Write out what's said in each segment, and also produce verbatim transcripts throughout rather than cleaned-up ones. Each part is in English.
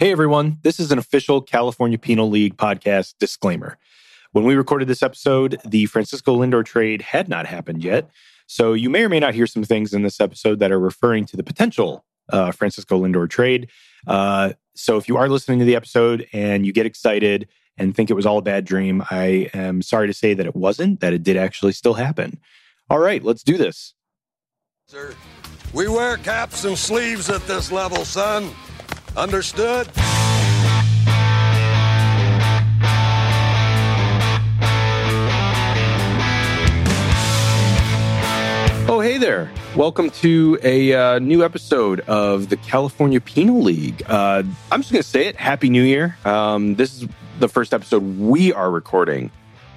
Hey everyone, this is an official California Penal League podcast disclaimer. When we recorded this episode, the Francisco Lindor trade had not happened yet, so you may or may not hear some things in this episode that are referring to the potential uh, Francisco Lindor trade. Uh, so if you are listening to the episode and you get excited and think it was all a bad dream, I am sorry to say that it wasn't, that it did actually still happen. All right, let's do this. Sir, we wear caps and sleeves at this level, son. Understood? Oh, hey there. Welcome to a uh, new episode of the California Penal League. Uh, I'm just going to say it. Happy New Year. Um, this is the first episode we are recording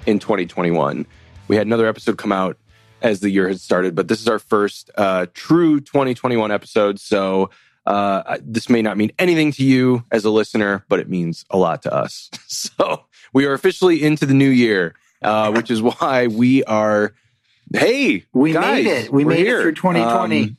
in twenty twenty-one. We had another episode come out as the year had started, but this is our first uh, true twenty twenty-one episode. So Uh, this may not mean anything to you as a listener, but it means a lot to us. So we are officially into the new year, uh, which is why we are, hey, we guys, made it. We made here. It through twenty twenty. Um,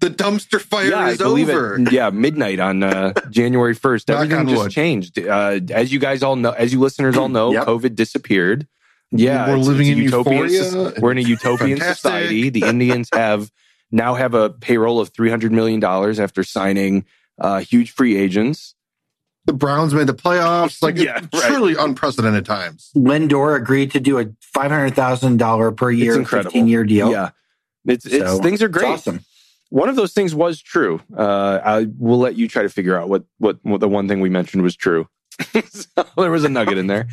the dumpster fire yeah, is over. It, yeah, midnight on uh, January first. Everything just wood. changed. Uh, as you guys all know, as you listeners all know, yep. COVID disappeared. Yeah, we're it's, living it's in utopia. We're in a utopian society. The Indians have... now have a payroll of three hundred million dollars after signing uh, huge free agents. The Browns made the playoffs. Like, yeah, right. Truly unprecedented times. Lindor agreed to do a five hundred thousand dollars per year, fifteen-year deal. Yeah, it's, it's so, things are great. It's awesome. One of those things was true. Uh, I will let you try to figure out what, what, what the one thing we mentioned was true. So there was a nugget in there.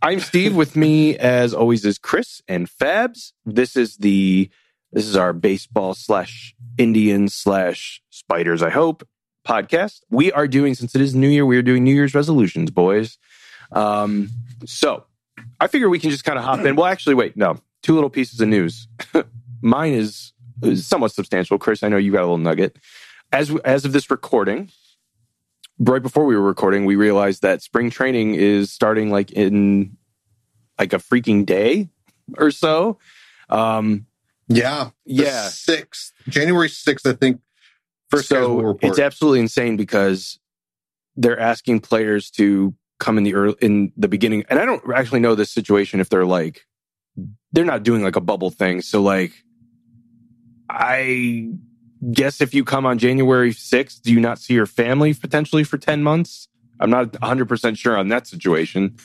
I'm Steve. With me, as always, is Chris and Fabs. This is the... This is our baseball slash Indians slash spiders, I hope, podcast. We are doing, since it is New Year, we are doing New Year's resolutions, boys. Um, so I figure we can just kind of hop in. Well, actually, wait, no. Two little pieces of news. Mine is, is somewhat substantial. Chris, I know you got a little nugget. As as of this recording, right before we were recording, we realized that spring training is starting like in like a freaking day or so. Um Yeah, yeah. Sixth, January sixth, I think. First so report. It's absolutely insane because they're asking players to come in the early, in the beginning, and I don't actually know this situation if they're like they're not doing like a bubble thing. So like, I guess if you come on January sixth, do you not see your family potentially for ten months? I'm not one hundred percent sure on that situation,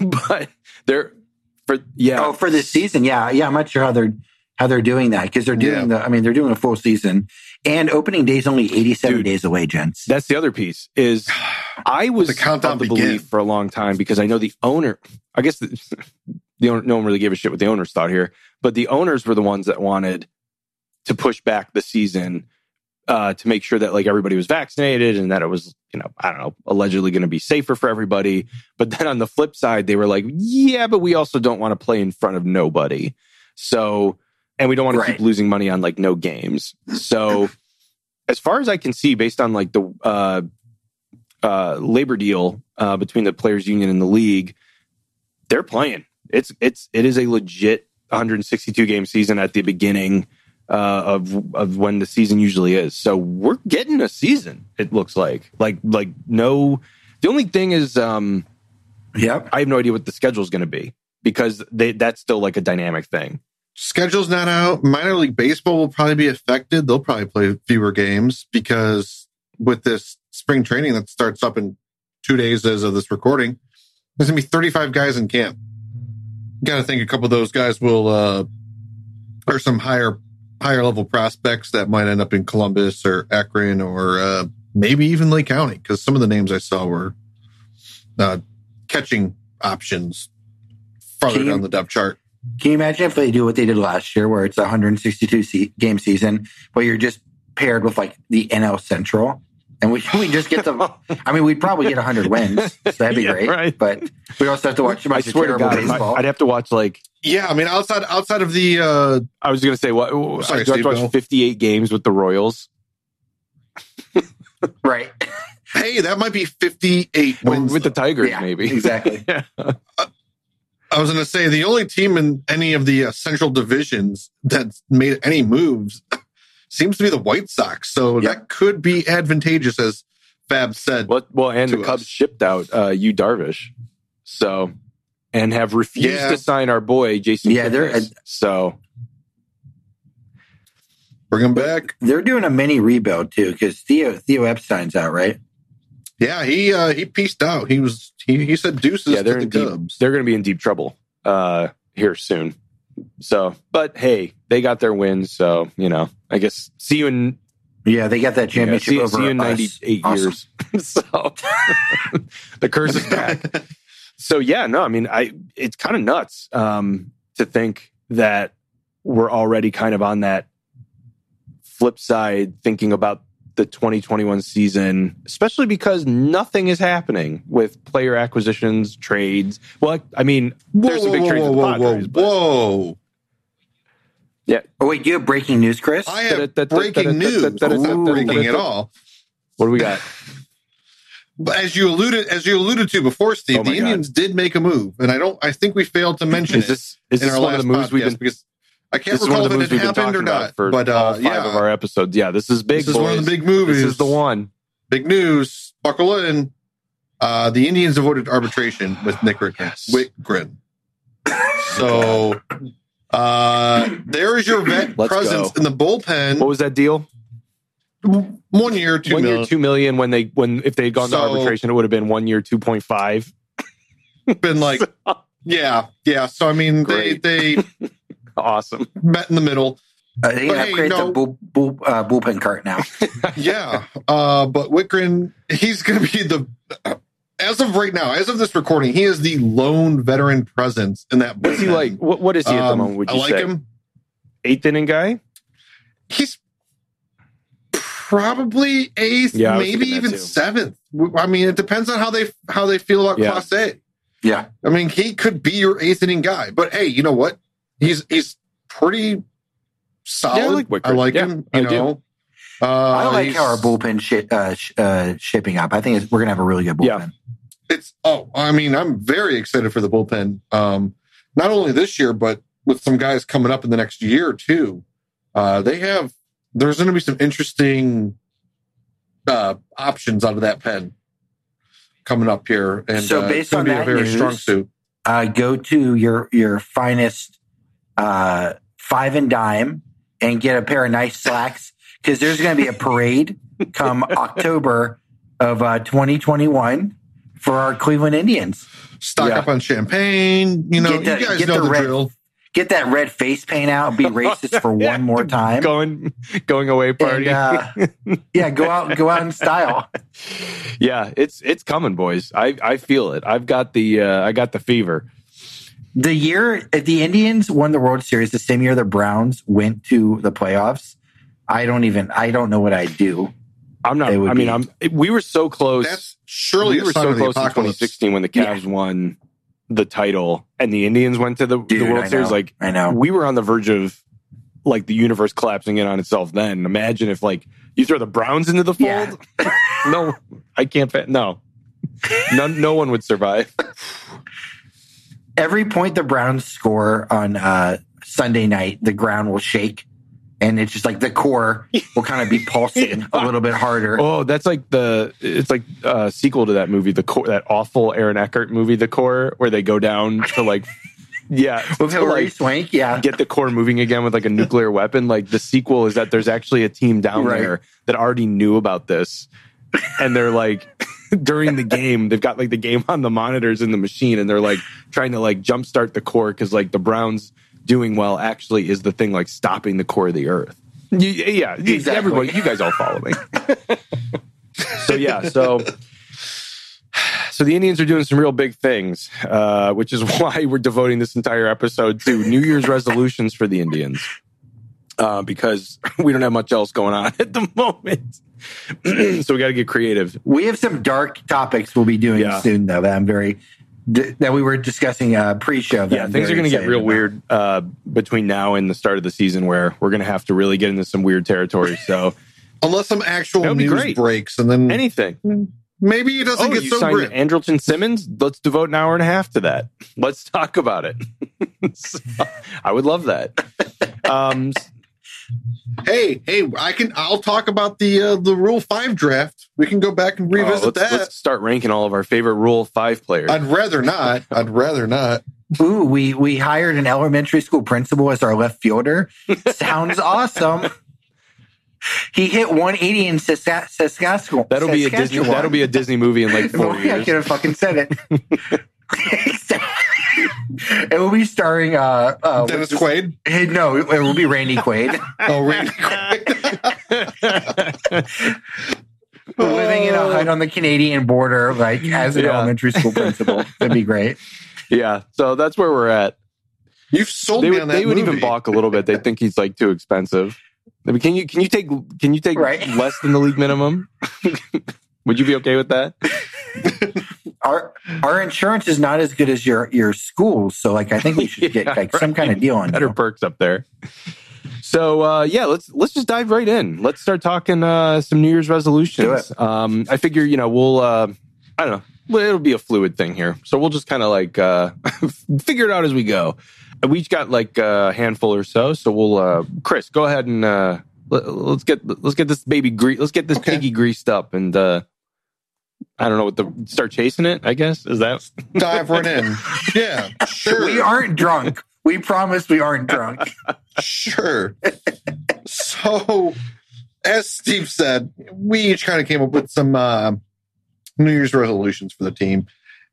but they're for yeah. Oh, for this season, yeah, yeah. I'm not sure how they're. How they're doing that because they're doing yeah. the, I mean, they're doing a full season and opening day is only eighty-seven Dude, days away, gents. That's the other piece is I was the countdown of the begin. belief for a long time because I know the owner, I guess the, the owner, no one really gave a shit what the owners thought here, but the owners were the ones that wanted to push back the season uh, to make sure that like everybody was vaccinated and that it was, you know, I don't know, allegedly going to be safer for everybody. But then on the flip side, they were like, yeah, but we also don't want to play in front of nobody. So... And we don't want right. to keep losing money on like no games. So as far as I can see, based on like the uh, uh, labor deal uh, between the players union and the league, they're playing. It's it's it is a legit one hundred sixty-two game season at the beginning uh, of of when the season usually is. So we're getting a season. It looks like like like no. The only thing is, um, yeah, I have no idea what the schedule is going to be because they, that's still like a dynamic thing. Schedule's not out. Minor league baseball will probably be affected. They'll probably play fewer games because with this spring training that starts up in two days as of this recording, there's going to be thirty-five guys in camp. Got to think a couple of those guys will, uh, or some higher, higher level prospects that might end up in Columbus or Akron or uh, maybe even Lake County because some of the names I saw were uh, catching options farther Can you- down the depth chart. Can you imagine if they do what they did last year where it's a one hundred sixty-two game season but you're just paired with like the N L Central and we we just get the... I mean, we'd probably get one hundred wins, so that'd be yeah, great. Right. But we also have to watch a bunch I of terrible God, baseball. I'd have to watch like... Yeah, I mean, outside outside of the... Uh, I was going to say, what? Sorry, I'd have to watch fifty-eight games with the Royals. Right. Hey, that might be fifty-eight wins. With, with the Tigers, yeah, maybe. Exactly. Yeah. Uh, I was going to say, the only team in any of the uh, Central divisions that's made any moves seems to be the White Sox. So yep. that could be advantageous as Fab said. Well, well and the us. Cubs shipped out uh, Yu Darvish, so and have refused yeah. to sign our boy Jason. Yeah, Kipnis, they're so bring him back. They're doing a mini rebuild too because Theo Theo Epstein's out, right? Yeah, he uh, he pieced out. He was he, he said deuces yeah, to the Cubs. Deep, they're going to be in deep trouble uh, here soon. So, but hey, they got their win. So you know, I guess see you in. Yeah, they got that championship yeah, see, over see you in ninety-eight awesome. Years. So the curse is back. So yeah, no, I mean, I it's kind of nuts um, to think that we're already kind of on that flip side, thinking about the twenty twenty-one season, especially because nothing is happening with player acquisitions, trades. Well, I mean, whoa, there's a big trade with the Padres. Whoa. whoa, whoa. Yeah. Oh, wait, do you have breaking news, Chris? I have breaking news. Breaking it all. What do we got? As you alluded, as you alluded to before, Steve, oh the Indians God. did make a move, and I don't. I think we failed to mention is this, is it in this our last podcast been, because I can't recall if it had happened or not. For but uh, five yeah. of our episodes, yeah, this is big. This is boys. One of the big movies. This is the one. Big news. Buckle in. Uh, the Indians avoided arbitration with Nick Wittgren. Yes. Wittgren. So. Uh, there is your vet Let's presence go. in the bullpen. What was that deal? One year, two one million. year, two million. When they when if they had gone so, to arbitration, it would have been one year, two point five. Been like, yeah, yeah. So I mean, Great. they they awesome met in the middle. Uh, they upgrade hey, no. the bull, bull, uh, bullpen cart now. yeah, uh, but Wittgren, he's going to be the. Uh, As of right now, as of this recording, he is the lone veteran presence in that. What's he like? What, what is he at the um, moment? Would you I like say? him. Eighth inning guy. He's probably eighth, yeah, maybe even seventh. I mean, it depends on how they how they feel about yeah. Class A. Yeah, I mean, he could be your eighth inning guy, but hey, you know what? He's he's pretty solid. Yeah, I like, Wittgren. I like yeah, him. You I know. Do. Uh, I like how our bullpen shit, uh, sh- uh, shaping up. I think it's, we're going to have a really good bullpen. Yeah. It's oh, I mean, I'm very excited for the bullpen. Um, not only this year, but with some guys coming up in the next year too. Uh, they have. There's going to be some interesting uh, options out of that pen coming up here, and so based uh, on that, a very news, strong suit. Uh, go to your your finest uh, five and dime and get a pair of nice slacks. Because there's going to be a parade come October of uh, twenty twenty-one for our Cleveland Indians. Stock yeah. up on champagne. You know, the, you guys know the, the red, drill. Get that red face paint out. Be racist for yeah. one more time. Going, going away party. And, uh, yeah, go out, go out in style. Yeah, it's it's coming, boys. I I feel it. I've got the uh, I got the fever. The year the Indians won the World Series, the same year the Browns went to the playoffs. I don't even, I don't know what I do. I'm not, I mean, be. I'm, we were so close. That's surely we were so close in twenty sixteen when the Cavs yeah. won the title and the Indians went to the, Dude, the World I Series. Know. Like, I know we were on the verge of like the universe collapsing in on itself then. Imagine if like you throw the Browns into the fold. Yeah. no, I can't, no. no, no one would survive. Every point the Browns score on uh, Sunday night, the ground will shake. And it's just like the core will kind of be pulsing a little bit harder. Oh, that's like the, it's like a sequel to that movie, the core, that awful Aaron Eckhart movie, The Core, where they go down to like, yeah. With Hillary like, Swank, yeah. Get the core moving again with like a nuclear weapon. Like the sequel is that there's actually a team down right. there that already knew about this. And they're like, during the game, they've got like the game on the monitors in the machine. And they're like trying to like jumpstart the core because like the Browns doing well actually is the thing like stopping the core of the earth. Yeah, exactly. Everybody, you guys all follow me. so yeah, so so the Indians are doing some real big things, uh, which is why we're devoting this entire episode to New Year's resolutions for the Indians, uh, because we don't have much else going on at the moment. So we got to get creative. We have some dark topics we'll be doing yeah. soon, though. That I'm very. That we were discussing uh, pre-show. That yeah, I'm things are going to get real about. weird uh, between now and the start of the season, where we're going to have to really get into some weird territory. So, unless some actual news great. breaks, and then anything, maybe it doesn't oh, get you so signed great. Andrelton Simmons. Let's devote an hour and a half to that. Let's talk about it. So, I would love that. Um, Hey, hey, I can. I'll talk about the uh, the Rule Five draft. We can go back and revisit oh, let's, that. Let's start ranking all of our favorite Rule Five players. I'd rather not. I'd rather not. Ooh, we we hired an elementary school principal as our left fielder. Sounds awesome. He hit one eighty in Sask- Saskatchewan. That'll be a Disney. That'll be a Disney movie in like four years. I could have fucking said it. It will be starring uh, uh, Dennis Quaid. Hey, no, it, it will be Randy Quaid. Oh, Randy Quaid. We're living in a hut on the Canadian border, like as an yeah. elementary school principal. That'd be great. Yeah, so that's where we're at. You've sold they me would, on that. They movie. Would even balk a little bit. They think he's like too expensive. I mean, can you can you take can you take right. less than the league minimum? Would you be okay with that? Our our insurance is not as good as your your schools, so like I think we should get yeah, like right. some kind of deal on better you. Perks up there. So uh, yeah, let's let's just dive right in. Let's start talking uh, some New Year's resolutions. Um, I figure you know we'll uh, I don't know it'll be a fluid thing here, so we'll just kind of like uh, figure it out as we go. We each got like a handful or so, so we'll uh, Chris go ahead and uh, let, let's get let's get this baby gre- let's get this okay. piggy greased up and. Uh, I don't know what the start chasing it, I guess. Is that dive right in? Yeah, sure. We aren't drunk. We promise we aren't drunk. Sure. So, as Steve said, we each kind of came up with some uh, New Year's resolutions for the team,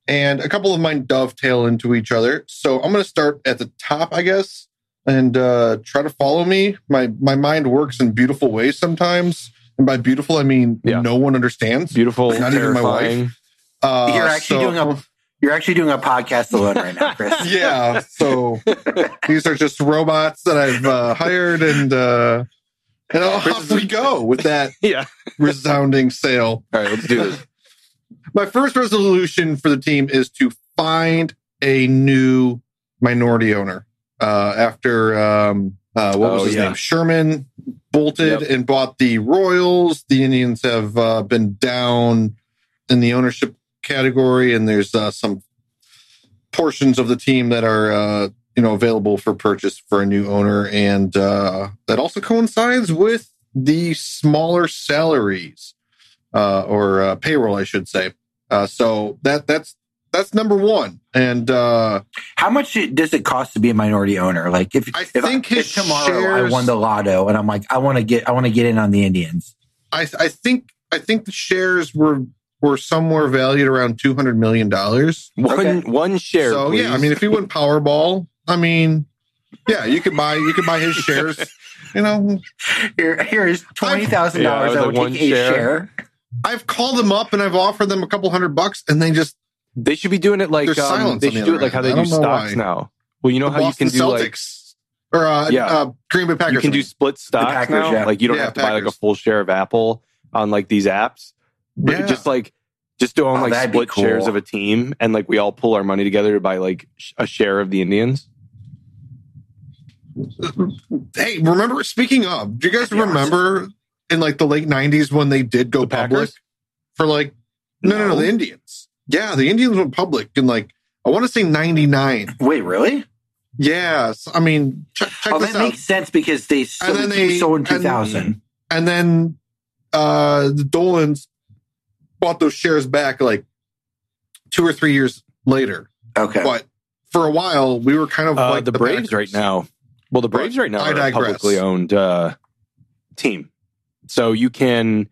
and a couple of mine dovetail into each other. So, I'm going to start at the top, I guess, and uh, try to follow me. My my mind works in beautiful ways sometimes. And by beautiful, I mean yeah. no one understands. Beautiful, not terrifying. Even my wife. Uh, you're actually so, doing a you're actually doing a podcast alone right now, Chris. Yeah. So these are just robots that I've uh, hired, and uh, and off we go with that yeah. resounding sale. All right, let's do this. My first resolution for the team is to find a new minority owner. Uh, after um, uh, what was oh, his yeah. name? Sherman. Bolted yep. and bought the Royals. The Indians have uh, been down in the ownership category, and there's uh, some portions of the team that are uh, you know available for purchase for a new owner, and uh, that also coincides with the smaller salaries uh, or uh, payroll, I should say. Uh, so that that's that's number one. And uh, how much does it cost to be a minority owner? Like if I if, think I, his if tomorrow shares, I won the lotto and I'm like, I want to get I want to get in on the Indians. I, I think I think the shares were were somewhere valued around two hundred million dollars. One okay. one share. So please. Yeah, I mean, if he won Powerball, I mean, yeah, you could buy you could buy his shares. You know, here here is twenty thousand yeah, dollars. I would take a share. share. I've called them up and I've offered them a couple hundred bucks, and they just. They should be doing it like um, they should the do it like how they do stocks why. Now. Well, you know the how Boston you can do Celtics, like or uh, yeah. uh, Green Bay Packers. You can do split stocks Packers, now. Yeah. Like you don't yeah, have to Packers. Buy like a full share of Apple on like these apps. But yeah. just like just do own oh, like split cool. shares of a team, and like we all pull our money together to buy like a share of the Indians. Hey, remember? Speaking of, do you guys yeah. remember in like the late nineties when they did go the public for like no, no, no, the Indians. Yeah, the Indians went public in like I want to say ninety-nine. Wait, really? Yes. I mean, check, check oh, this that out. Makes sense because they sold, and then they, sold in two thousand, and, and then uh, the Dolans bought those shares back like two or three years later. Okay, but for a while we were kind of uh, like the, the Braves Packers. Right now. Well, the Braves right now I are digress. A publicly owned uh, team, so you can.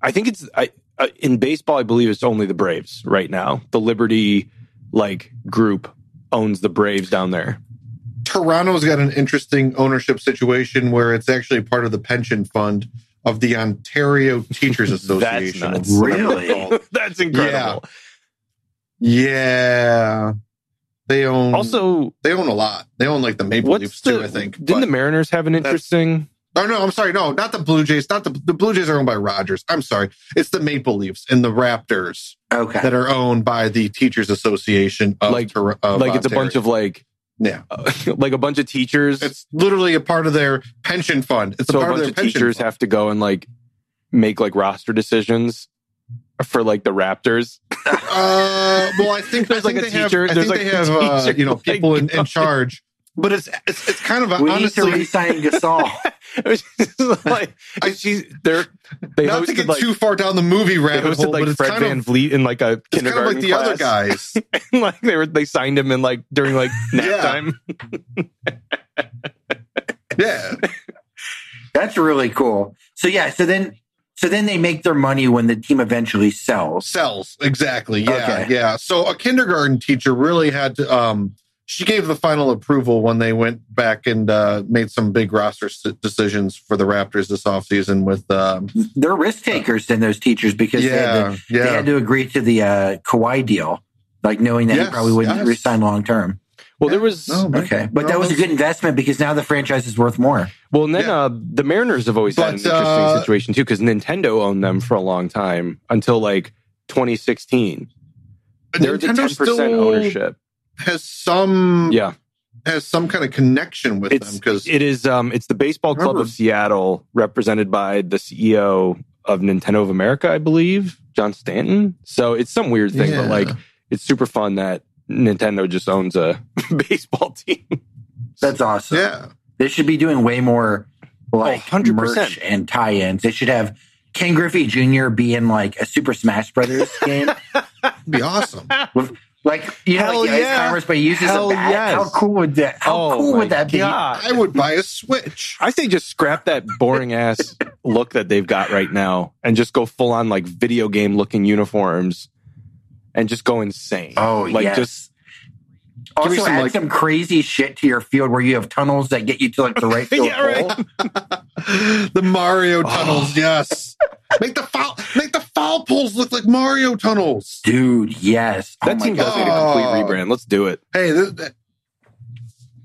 I think it's. I, Uh, in baseball, I believe it's only the Braves right now. The Liberty like group owns the Braves down there. Toronto's got an interesting ownership situation where it's actually part of the pension fund of the Ontario Teachers Association. That's nuts. Really? That's incredible. Yeah. yeah. They own also they own a lot. They own like the Maple Leafs the, too, I think. Didn't but the Mariners have an interesting Oh, no, I'm sorry. No, not the Blue Jays. Not the, the Blue Jays are owned by Rodgers. I'm sorry. It's the Maple Leafs and the Raptors okay. that are owned by the Teachers Association of like, Ter- of like it's a bunch of like, yeah, uh, like a bunch of teachers. It's literally a part of their pension fund. It's so a part a bunch of, their of teachers fund. Have to go and like make like roster decisions for like the Raptors. uh, well, I think there's I think like a teacher. Have, I think like they have, uh, you know, people in, in charge But it's it's, it's kind of a, we honestly, need to re-sign Gasol. like, she, they're, they not to get like, too far down the movie rabbit hole, like but it's Fred kind Van of, Vliet in like a kindergarten it's kind of like class. The other guys, and like they were they signed him in like during like nap yeah. time. yeah, that's really cool. So yeah, so then so then they make their money when the team eventually sells. Sells exactly. Yeah, okay. yeah. So a kindergarten teacher really had to. Um, She gave the final approval when they went back and uh, made some big roster s- decisions for the Raptors this offseason with... Um, They're risk takers than uh, those teachers because yeah, they, had to, yeah. they had to agree to the uh, Kawhi deal, like knowing that yes, he probably wouldn't yes. re-sign long-term. Well, yeah. there was... No, okay, but no, that was a good investment because now the franchise is worth more. Well, and then yeah. uh, the Mariners have always but, had an interesting uh, situation too because Nintendo owned them for a long time until like twenty sixteen. They're at ten percent still... ownership. Has some yeah. has some kind of connection with it's, them because it is um it's the baseball club of Seattle represented by the C E O of Nintendo of America, I believe, John Stanton. So it's some weird thing, yeah. but like it's super fun that Nintendo just owns a baseball team. That's awesome. Yeah, they should be doing way more like one hundred percent merch and tie-ins. They should have Ken Griffey Junior be in like a Super Smash Brothers game. That'd be awesome. With, Like, you know, like, yeah. Congress, but he uses Hell a bat. Yes. How cool would that, how oh cool would that God. be? I would buy a Switch. I say just scrap that boring ass look that they've got right now and just go full on like video game looking uniforms and just go insane. Oh, like, yes. Just also some, add like, some crazy shit to your field where you have tunnels that get you to like the right field yeah, right. The Mario tunnels, oh. yes. Make the foul, make the foul poles look like Mario tunnels, dude. Yes, that oh team does need a complete rebrand. Let's do it. Hey, th- th-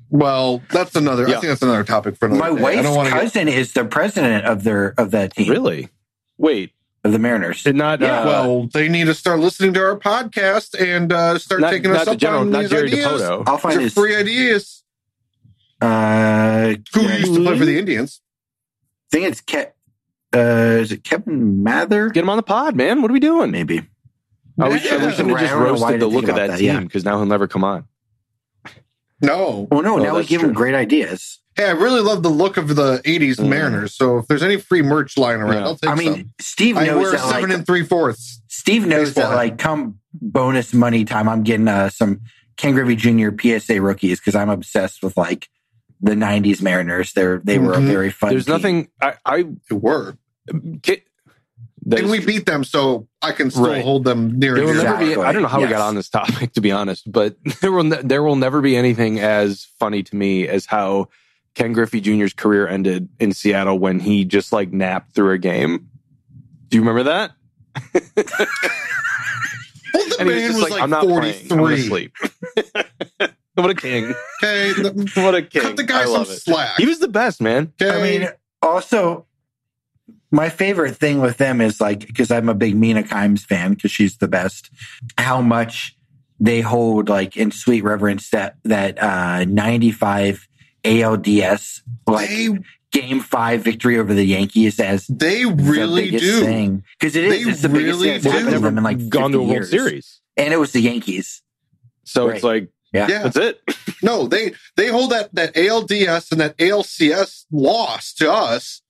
well, that's another. Yeah. I think that's another topic for another. My day. wife's cousin get... is the president of their of that team. Really? Wait, of the Mariners? Did not? Yeah. Uh, well, they need to start listening to our podcast and uh, start not, taking not us up general, on not these Jerry ideas. DePoto. I'll find his... free ideas. Uh, Who yeah. used to play for the Indians? I think it's Ket. Uh, is it Kevin Mather? Get him on the pod, man. What are we doing? Maybe. I wish yeah. I wish him to just roasted the look of that, that team because yeah. now he'll never come on. No. Well, no, oh, now we give true. him great ideas. Hey, I really love the look of the eighties mm. Mariners. So if there's any free merch lying around, yeah. I'll take I mean, some. Steve knows I wear that, seven like, and three fourths. Steve knows that, hat. like, come bonus money time, I'm getting uh, some Ken Griffey Junior P S A rookies because I'm obsessed with, like, the nineties Mariners. They're, they were mm-hmm. a very fun There's team. nothing... I, I They were. Get, and we beat them, so I can still right. hold them near. There will exactly. never be, I don't know how yes. we got on this topic, to be honest, but there will ne- there will never be anything as funny to me as how Ken Griffey Junior's career ended in Seattle when he just like napped through a game. Do you remember that? Well, the and man he was, just was like, like, "I'm not forty-three. Playing. I'm gonna sleep." What a king! Okay, the, what a king! Cut the guy some slack. He was the best, man. Okay. I mean, also. My favorite thing with them is like, because I'm a big Mina Kimes fan because she's the best, how much they hold like in sweet reverence that that uh, ninety-five A L D S like they, game five victory over the Yankees as they really the do thing. Because it is they it's the really biggest thing that's happened to them in like gone to a World Series, and it was the Yankees. So right. it's like yeah. yeah, that's it. No, they they hold that that A L D S and that A L C S loss to us.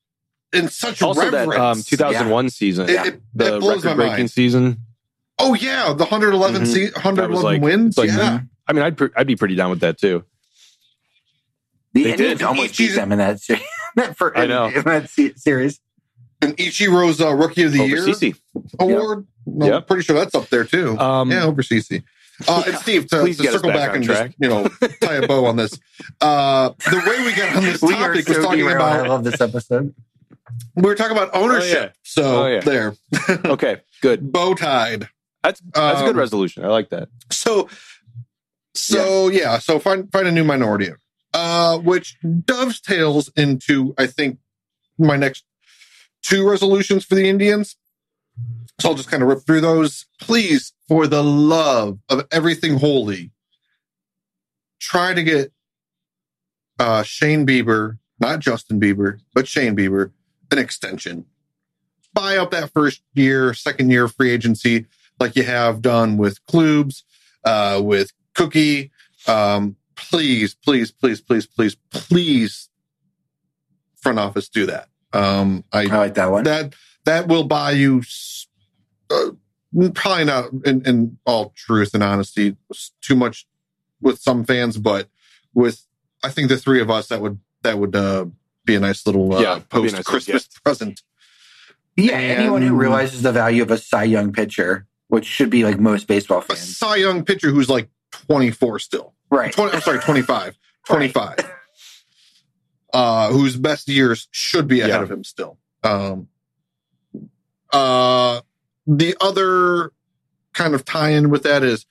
In such also reverence. That um, two thousand one yeah. season, it, it, the record-breaking season. Oh yeah, the one hundred eleven mm-hmm. se- one hundred eleven like, wins. Like, yeah, I mean, I'd pr- I'd be pretty down with that too. The they Indians did. almost beat them in that series. for, I know in, in that series. And Ichiro's uh, Rookie of the over Year C C. Award. Yep. No, yep. I'm pretty sure that's up there too. Um, yeah, over C C. Uh, yeah. And Steve, to, to circle back, back and track. just you know tie a bow on this. Uh, the way we got on this topic so was talking derailed. about. I love this episode. We were talking about ownership, oh, yeah. so oh, yeah. there. Okay, good. Bow-tied. That's that's um, a good resolution. I like that. So, so yeah. yeah. So find find a new minority, uh, which dovetails into I think my next two resolutions for the Indians. So I'll just kind of rip through those. Please, for the love of everything holy, try to get uh, Shane Bieber, not Justin Bieber, but Shane Bieber. An extension. Buy up that first year, second year free agency like you have done with Klubs, uh, with Cookie. Um, please, please, please, please, please, please, front office, do that. Um, I, I like that one. That that will buy you uh, probably not in, in all truth and honesty too much with some fans, but with I think the three of us that would that would uh, be a nice little uh, yeah, post nice Christmas present. Yeah, and anyone who realizes the value of a Cy Young pitcher, which should be like most baseball fans. A Cy Young pitcher who's like twenty-four still. Right. twenty, I'm sorry, twenty-five. twenty-five. Right. Uh, whose best years should be ahead yeah. of him still. Um, uh, the other kind of tie-in with that is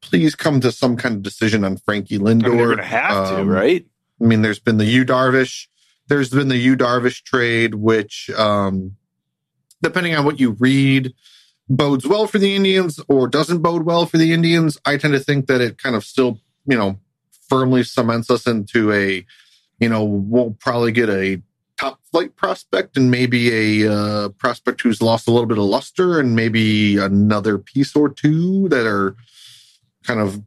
please come to some kind of decision on Frankie Lindor. I mean, they're going to have um, to, right? I mean, there's been the Yu Darvish. There's been the Yu Darvish trade, which, um, depending on what you read, bodes well for the Indians or doesn't bode well for the Indians. I tend to think that it kind of still, you know, firmly cements us into a, you know, we'll probably get a top flight prospect and maybe a uh, prospect who's lost a little bit of luster and maybe another piece or two that are kind of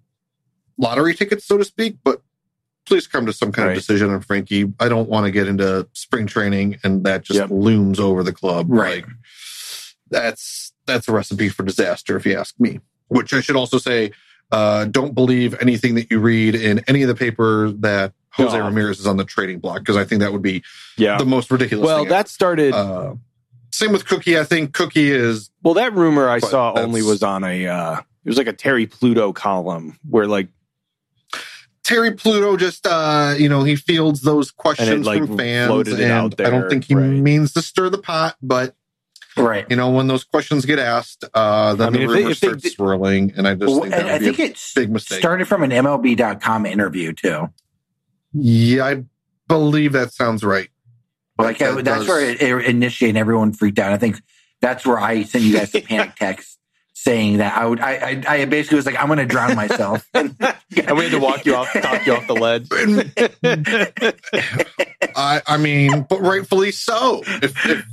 lottery tickets, so to speak. But please come to some kind right. of decision on Frankie. I don't want to get into spring training and that just yep. looms over the club. Right. Like, that's that's a recipe for disaster, if you ask me. Which I should also say, uh, don't believe anything that you read in any of the paper that Jose no. Ramirez is on the trading block, because I think that would be yeah. the most ridiculous well, thing. Well, that started... Uh, same with Cookie. I think Cookie is... Well, that rumor I saw that's... only was on a... Uh, it was like a Terry Pluto column where, like... Terry Pluto just, uh, you know, he fields those questions it, like, from fans, and out there, I don't think he right. means to stir the pot, but... Right, you know, when those questions get asked, uh, then I mean, the rumor starts they, swirling, and I just well, think that would I be think a it's big mistake. Started from an M L B dot com interview too. Yeah, I believe that sounds right. Like that, that's does. Where it, it initiated, and everyone freaked out. I think that's where I sent you guys the panic text saying that I would. I I, I basically was like, I'm going to drown myself, and we had to walk you off, talk you off the ledge. I I mean, but rightfully so. If, if,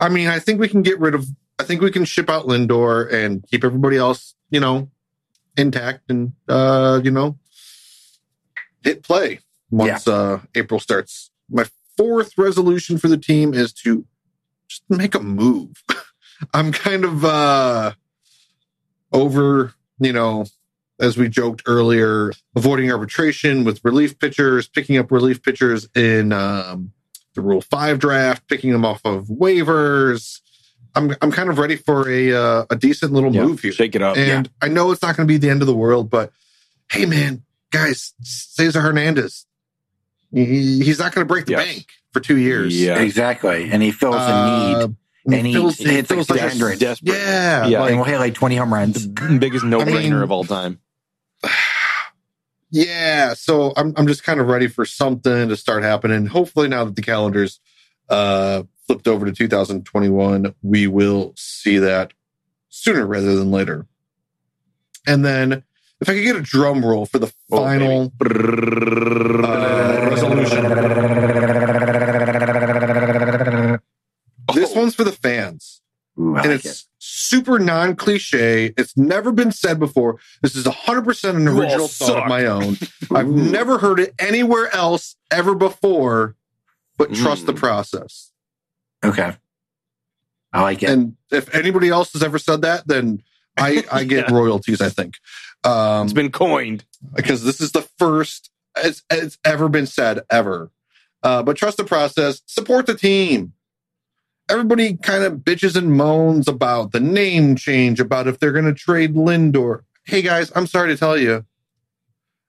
I mean, I think we can get rid of, I think we can ship out Lindor and keep everybody else, you know, intact and, uh, you know, hit play once yeah. uh, April starts. My fourth resolution for the team is to just make a move. I'm kind of uh, over, you know, as we joked earlier, avoiding arbitration with relief pitchers, picking up relief pitchers in, um, the Rule five draft, picking them off of waivers. I'm I'm kind of ready for a uh, a decent little yeah, move here. Shake it up. And yeah. I know it's not going to be the end of the world, but hey, man, guys, Cesar Hernandez, he, he's not going to break the yes. bank for two years. Yeah, exactly. And he fills uh, a need. And he, fills, he hits like desperate. desperate. Yeah. yeah. Like, and we'll hit like twenty home runs. The biggest no-brainer I mean, of all time. Yeah, so I'm I'm just kind of ready for something to start happening. Hopefully now that the calendar's uh, flipped over to two thousand twenty-one, we will see that sooner rather than later. And then if I could get a drum roll for the oh, final uh, resolution. Oh. This one's for the fans. Ooh, and like it's it. super non-cliche. It's never been said before. This is one hundred percent an original thought of my own. I've never heard it anywhere else ever before, but mm. trust the process. Okay. I like it. And if anybody else has ever said that, then I, I get yeah. royalties, I think. Um, it's been coined. Because this is the first it's, it's ever been said, ever. Uh, but trust the process. Support the team. Everybody kind of bitches and moans about the name change, about if they're going to trade Lindor. Hey, guys, I'm sorry to tell you,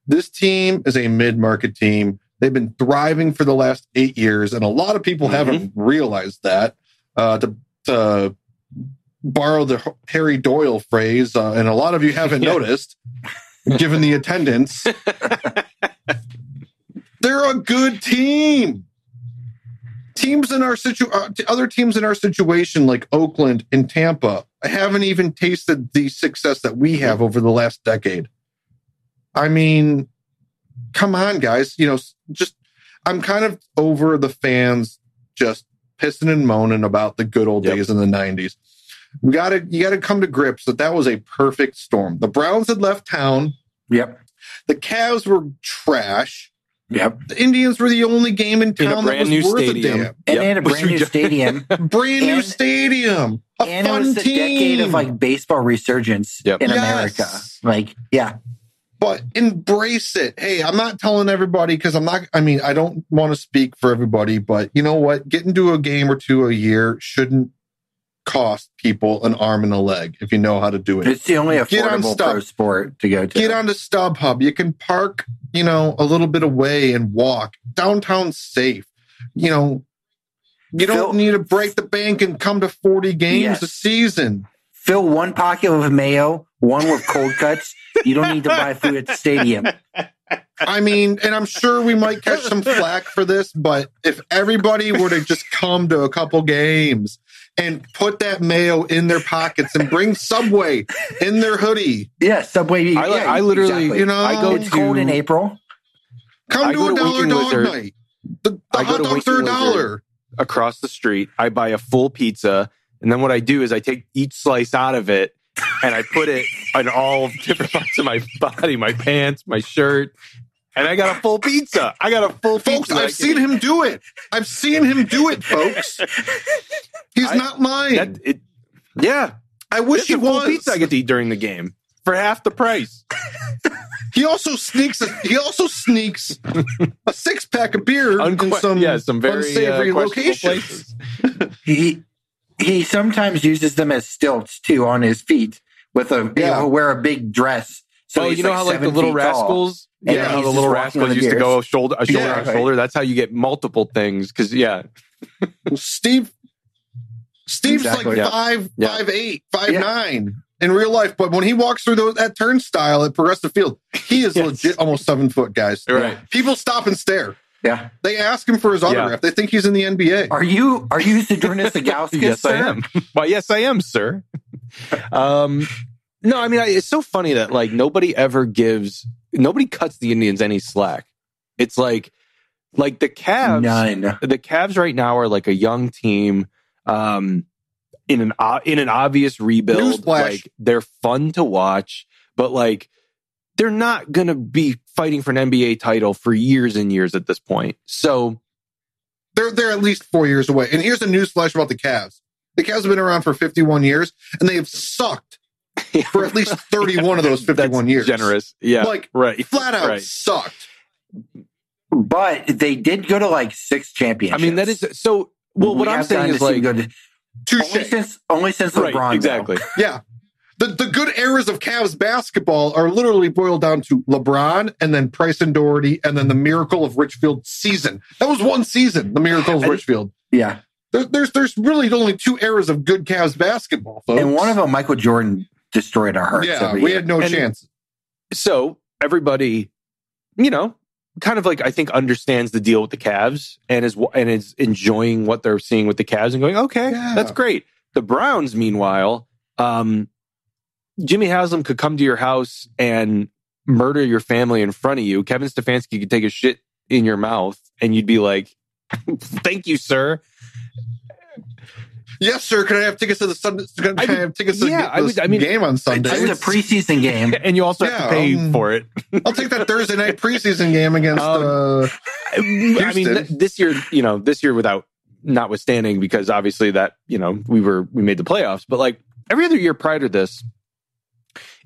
this team is a mid-market team. They've been thriving for the last eight years, and a lot of people mm-hmm. haven't realized that. Uh, to, to borrow the Harry Doyle phrase, uh, and a lot of you haven't yeah. noticed, given the attendance, they're a good team. Teams in our situ, uh, other teams in our situation, like Oakland and Tampa, haven't even tasted the success that we have over the last decade. I mean, come on, guys. You know, just I'm kind of over the fans just pissing and moaning about the good old yep. days in the nineties. We got to you got to come to grips that that was a perfect storm. The Browns had left town. Yep. The Cavs were trash. Yep. The Indians were the only game in town that was worth a damn. Yep. And they had a brand new stadium. brand new and, stadium. A and fun it was the team. Decade of like baseball resurgence yep. in yes. America. Like, yeah. But embrace it. Hey, I'm not telling everybody because I'm not, I mean, I don't want to speak for everybody, but you know what? Getting to a game or two a year shouldn't cost people an arm and a leg if you know how to do it. It's the only affordable Stub, pro sport to go to. Get onto StubHub. You can park, you know, a little bit away and walk. Downtown's safe. You know, you don't Phil, need to break the bank and come to forty games yes. a season. Fill one pocket with mayo, one with cold cuts. You don't need to buy food at the stadium. I mean, and I'm sure we might catch some flack for this, but if everybody were to just come to a couple games and put that mayo in their pockets and bring Subway in their hoodie. Yeah, Subway. I, yeah, I literally, exactly. you know, I go it's to, cold in April. Come I to a dollar dog Lizard. night. The, the I hot dogs are a dollar. Across the street, I buy a full pizza. And then what I do is I take each slice out of it and I put it on all different parts of my body, my pants, my shirt, and I got a full pizza. I got a full folks, pizza. Folks, I've seen eat. him do it. I've seen him do it, folks. He's I, not lying. That, it, yeah. I wish he was. Full pizza I get to eat during the game for half the price. He also sneaks a, he also sneaks a six-pack of beer Unque- in some, yeah, some very, unsavory uh, locations. He... He sometimes uses them as stilts too on his feet. With a yeah. he'll wear a big dress. So oh, you know like how like the little rascals, tall, yeah, how the little rascals the used to go shoulder, a shoulder yeah, on right. shoulder. That's how you get multiple things. Because yeah, Steve, Steve's exactly. like five, yeah. five, eight, five, yeah. nine in real life. But when he walks through those, that turnstile at Progressive Field, he is yes. legit almost seven foot, guys. Right. Yeah. People stop and stare. Yeah, they ask him for his autograph. Yeah. They think he's in the N B A. Are you are you Sedrunas Sagauskas? Yes, sir? I am. Well, yes, I am, sir. Um, no, I mean I, it's so funny that like nobody ever gives, nobody cuts the Indians any slack. It's like like the Cavs. None. The Cavs right now are like a young team um, in an in an obvious rebuild. Newsflash. Like they're fun to watch, but like. They're not going to be fighting for an N B A title for years and years at this point. So they're they're at least four years away. And here's a newsflash about the Cavs. The Cavs have been around for fifty-one years, and they have sucked for at least thirty-one yeah, of those fifty-one that's years. Generous. Yeah. Like, right. flat out right. sucked. But they did go to like six championships. I mean, that is... So, well, we what I'm saying is like... To, only, since, only since right, LeBron. Exactly. yeah. The the good eras of Cavs basketball are literally boiled down to LeBron and then Price and Doherty and then the miracle of Richfield season. That was one season, the miracle of Richfield. Yeah. There, there's there's really only two eras of good Cavs basketball, folks. And one of them, Michael Jordan, destroyed our hearts. Yeah, we year. had no and chance. So everybody, you know, kind of like I think understands the deal with the Cavs and is, and is enjoying what they're seeing with the Cavs and going, okay, yeah. that's great. The Browns, meanwhile... um. Jimmy Haslam could come to your house and murder your family in front of you. Kevin Stefanski could take a shit in your mouth and you'd be like, thank you, sir. Yes, sir. Can I have tickets to the Sunday? Can I have tickets to yeah, the, the would, I mean, game on Sunday? It's a preseason game. And you also yeah, have to pay um, for it. I'll take that Thursday night preseason game against um, uh, Houston. I mean, th- this year, you know, this year without notwithstanding, because obviously that, you know, we were, we made the playoffs, but like every other year prior to this,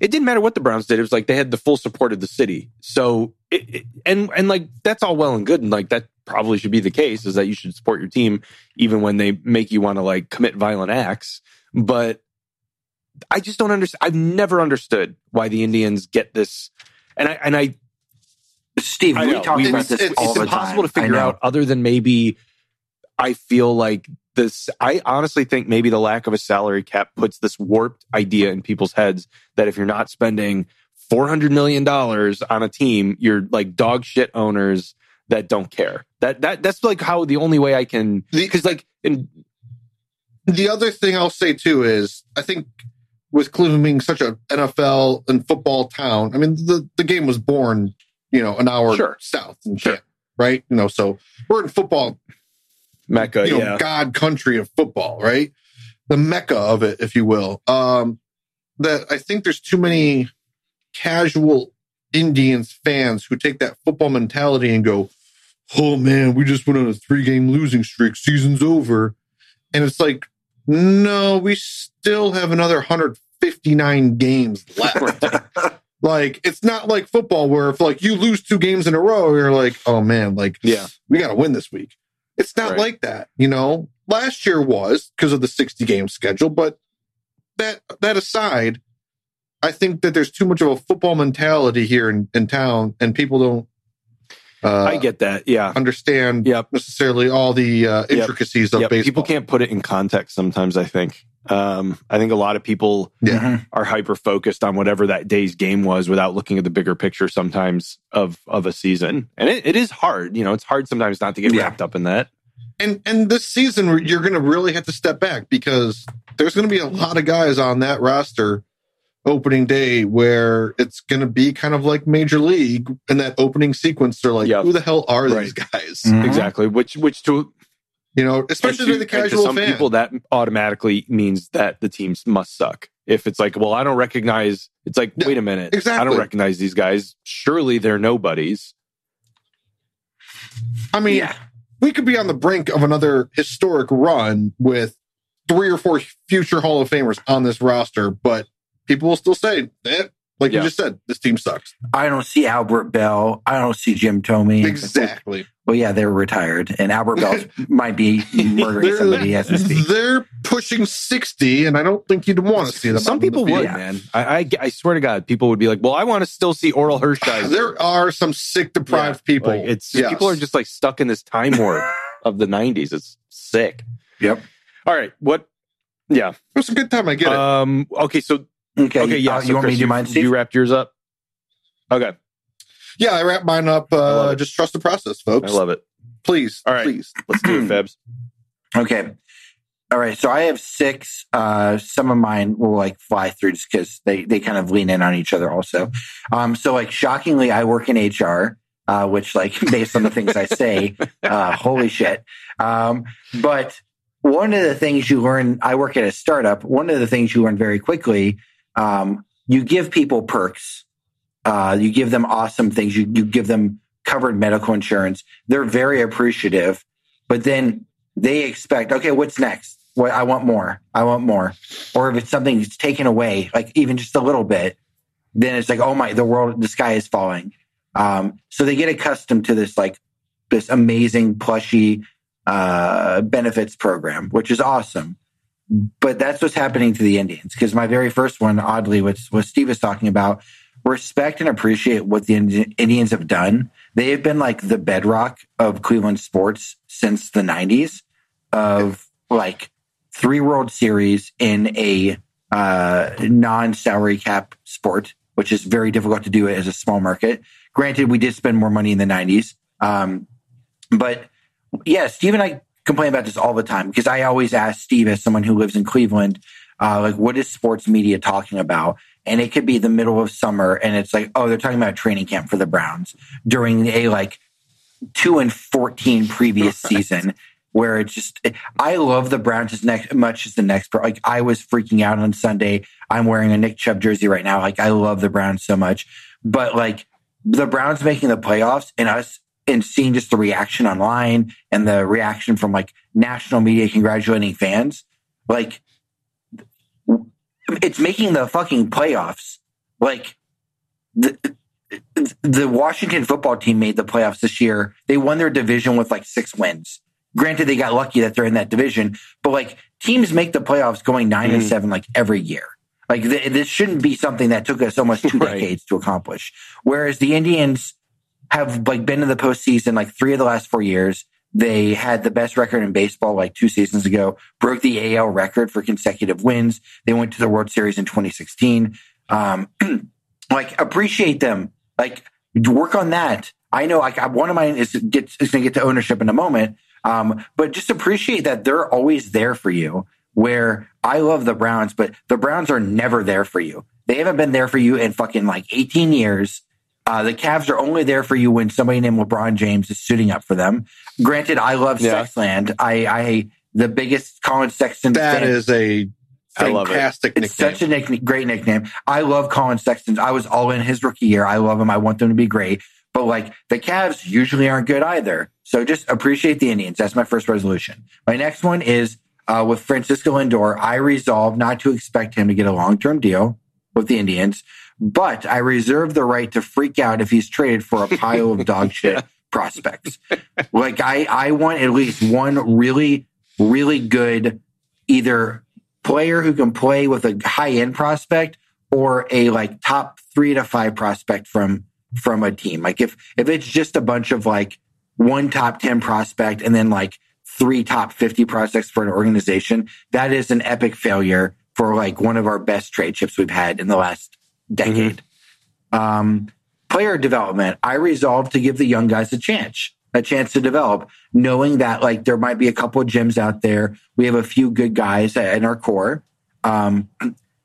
it didn't matter what the Browns did. It was like they had the full support of the city. So, it, it, and and like that's all well and good, and like that probably should be the case, is that you should support your team even when they make you want to like commit violent acts. But I just don't understand. I've never understood why the Indians get this. And I and I, Steve, I we know, talk we about this. It's, all it's the impossible time. to figure out, other than maybe I feel like this. I honestly think maybe the lack of a salary cap puts this warped idea in people's heads that if you're not spending four hundred million dollars on a team, you're like dog shit owners that don't care. That that that's like how the only way I can. Because like in, the other thing I'll say too is I think with Cleveland being such an N F L and football town, I mean the the game was born you know an hour sure. south and shit sure. right you know so we're in football. Mecca, you know, yeah. God country of football, right? The Mecca of it, if you will. Um, that I think there's too many casual Indians fans who take that football mentality and go, oh man, we just went on a three-game losing streak. Season's over. And it's like, no, we still have another one hundred fifty-nine games left. Like, it's not like football where if like you lose two games in a row, you're like, oh man, like, yeah, we got to win this week. It's not right. like that, you know? Last year was because of the sixty-game schedule, but that that aside, I think that there's too much of a football mentality here in, in town, and people don't Uh, I get that. Yeah, understand yep. necessarily all the uh, intricacies yep. of yep. baseball. People can't put it in context sometimes, I think. Um, I think a lot of people yeah. are hyper-focused on whatever that day's game was without looking at the bigger picture sometimes of, of a season. And it, it is hard. You know, it's hard sometimes not to get yeah. wrapped up in that. And, and this season, you're going to really have to step back because there's going to be a lot of guys on that roster opening day where it's going to be kind of like Major League in that opening sequence. They're like, yep. who the hell are right. these guys? Mm-hmm. Exactly. Which, which to, you know, especially to, to the casual to some fan. People, that automatically means that the teams must suck. If it's like, well, I don't recognize, it's like, yeah, wait a minute. Exactly. I don't recognize these guys. Surely they're nobodies. I mean, yeah. we could be on the brink of another historic run with three or four future Hall of Famers on this roster, but people will still say that, like yeah. you just said, this team sucks. I don't see Albert Bell. I don't see Jim Thome. Exactly. Well, yeah, they're retired, and Albert Bell might be murdering somebody as we speak. They're pushing sixty, and I don't think you'd want to see them. Some people the would, yeah. man. I, I, I swear to God, people would be like, "Well, I want to still see Oral Hershiser." There are some sick, deprived yeah, people. Like it's yes. people are just like stuck in this time warp of the nineties. It's sick. Yep. All right. What? Yeah, it was a good time. I get it. Um. Okay. So. Okay, okay, yeah. Uh, so you want Chris, me to do mine, Steve? You wrapped yours up? Okay. Yeah, I wrapped mine up. Uh, just trust the process, folks. I love it. Please. All right. Please. Let's do it, Febs. Okay. All right. So I have six. Uh, some of mine will like fly through just because they, they kind of lean in on each other also. Um, so like shockingly, I work in H R, uh, which like based on the things I say, uh, holy shit. Um, but one of the things you learn, I work at a startup. One of the things you learn very quickly Um, you give people perks, uh, you give them awesome things, you, you give them covered medical insurance. They're very appreciative, but then they expect, okay, what's next? Well, I want more. I want more. Or if it's something that's taken away, like even just a little bit, then it's like, oh my, the world, the sky is falling. Um, so they get accustomed to this, like this amazing plushy, uh, benefits program, which is awesome. But that's what's happening to the Indians. Because my very first one, oddly, was what Steve was talking about, respect and appreciate what the Indians have done. They have been like the bedrock of Cleveland sports since the nineties of like three World Series in a uh, non-salary cap sport, which is very difficult to do as a small market. Granted, we did spend more money in the nineties. Um, but yeah, Steve and I complain about this all the time because I always ask Steve, as someone who lives in Cleveland, uh, like, what is sports media talking about? And it could be the middle of summer and it's like, oh, they're talking about training camp for the Browns during a like two and fourteen previous right. season where it's just, it, I love the Browns as next, much as the next, like I was freaking out on Sunday. I'm wearing a Nick Chubb jersey right now. Like I love the Browns so much, but like the Browns making the playoffs and us and seeing just the reaction online and the reaction from like national media congratulating fans, like it's making the fucking playoffs. Like the, the Washington football team made the playoffs this year. They won their division with like six wins. Granted, they got lucky that they're in that division, but like teams make the playoffs going nine mm. and seven, like every year. Like th- this shouldn't be something that took us almost two right. decades to accomplish. Whereas the Indians have like been in the postseason like three of the last four years. They had the best record in baseball like two seasons ago, broke the A L record for consecutive wins. They went to the World Series in twenty sixteen. Um, like appreciate them. Like work on that. I know like one of mine is, gets, is going to get to ownership in a moment, um, but just appreciate that they're always there for you. Where I love the Browns, but the Browns are never there for you. They haven't been there for you in fucking like eighteen years. Uh, the Cavs are only there for you when somebody named LeBron James is suiting up for them. Granted, I love yeah. Sexland. I, I the biggest Colin Sexton. That fan. Is a I love it. Fantastic nickname. It's such a nick- great nickname. I love Colin Sexton. I was all in his rookie year. I love him. I want them to be great. But like the Cavs usually aren't good either. So just appreciate the Indians. That's my first resolution. My next one is uh, with Francisco Lindor. I resolve not to expect him to get a long-term deal with the Indians, but I reserve the right to freak out if he's traded for a pile of dog shit prospects. Like I, I want at least one really, really good either player who can play with a high-end prospect or a like top three to five prospect from from a team. Like if if it's just a bunch of like one top ten prospect and then like three top fifty prospects for an organization, that is an epic failure for like one of our best trade chips we've had in the last decade. Mm-hmm. Um, player development. I resolved to give the young guys a chance, a chance to develop, knowing that like there might be a couple of gems out there. We have a few good guys in our core. Um,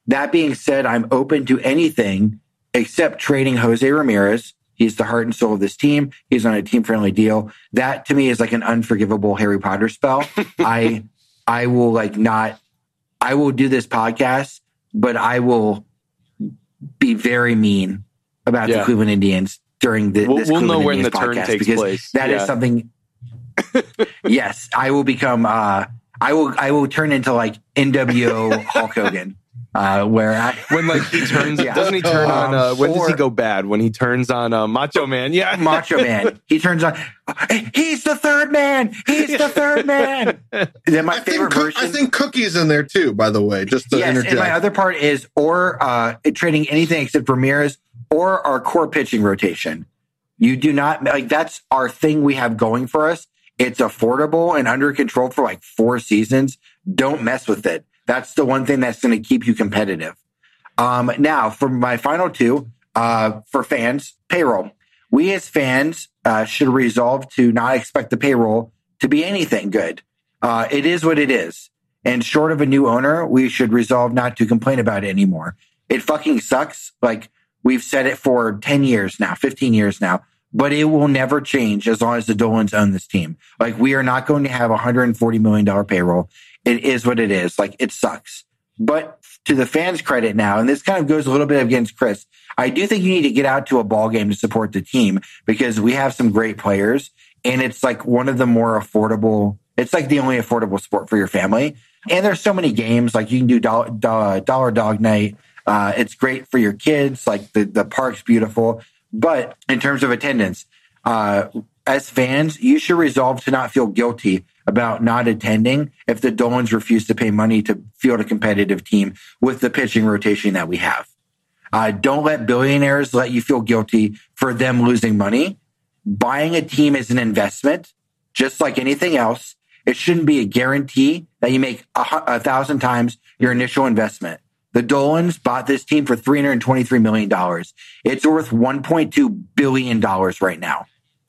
that being said, I'm open to anything except trading Jose Ramirez. He's the heart and soul of this team. He's on a team-friendly deal. That to me is like an unforgivable Harry Potter spell. I, I will like not, I will do this podcast, but I will be very mean about yeah. the Cleveland Indians during the, we'll, this we'll Cleveland know when Indians the turn podcast takes because place. That yeah. is something. Yes, I will become. Uh, I will. I will turn into like N W O Hulk Hogan. Uh, where I, when like he turns, yeah. doesn't he turn um, on? Uh, when or, does he go bad? When he turns on uh, Macho Man? Yeah, Macho Man. He turns on. He's the third man. He's the third man. Then my I favorite think, version. I think Cookie's in there too. By the way, just to yes, interject. And my other part is or uh, trading anything except Ramirez or our core pitching rotation. You do not like that's our thing we have going for us. It's affordable and under control for like four seasons. Don't mess with it. That's the one thing that's going to keep you competitive. Um, now, for my final two, uh, for fans, payroll. We as fans uh, should resolve to not expect the payroll to be anything good. Uh, it is what it is. And short of a new owner, we should resolve not to complain about it anymore. It fucking sucks. Like we've said it for ten years now, fifteen years now, but it will never change as long as the Dolans own this team. Like we are not going to have a one hundred forty million dollars payroll. It is what it is. Like, it sucks. But to the fans' credit now, and this kind of goes a little bit against Chris, I do think you need to get out to a ball game to support the team because we have some great players, and it's like one of the more affordable, it's like the only affordable sport for your family. And there's so many games, like you can do Dollar, dollar Dog Night. Uh, it's great for your kids. Like, the, the park's beautiful. But in terms of attendance, uh, as fans, you should resolve to not feel guilty about not attending if the Dolans refuse to pay money to field a competitive team with the pitching rotation that we have. Uh, don't let billionaires let you feel guilty for them losing money. Buying a team is an investment, just like anything else. It shouldn't be a guarantee that you make a, a thousand times your initial investment. The Dolans bought this team for three hundred twenty-three million dollars. It's worth one point two billion dollars right now,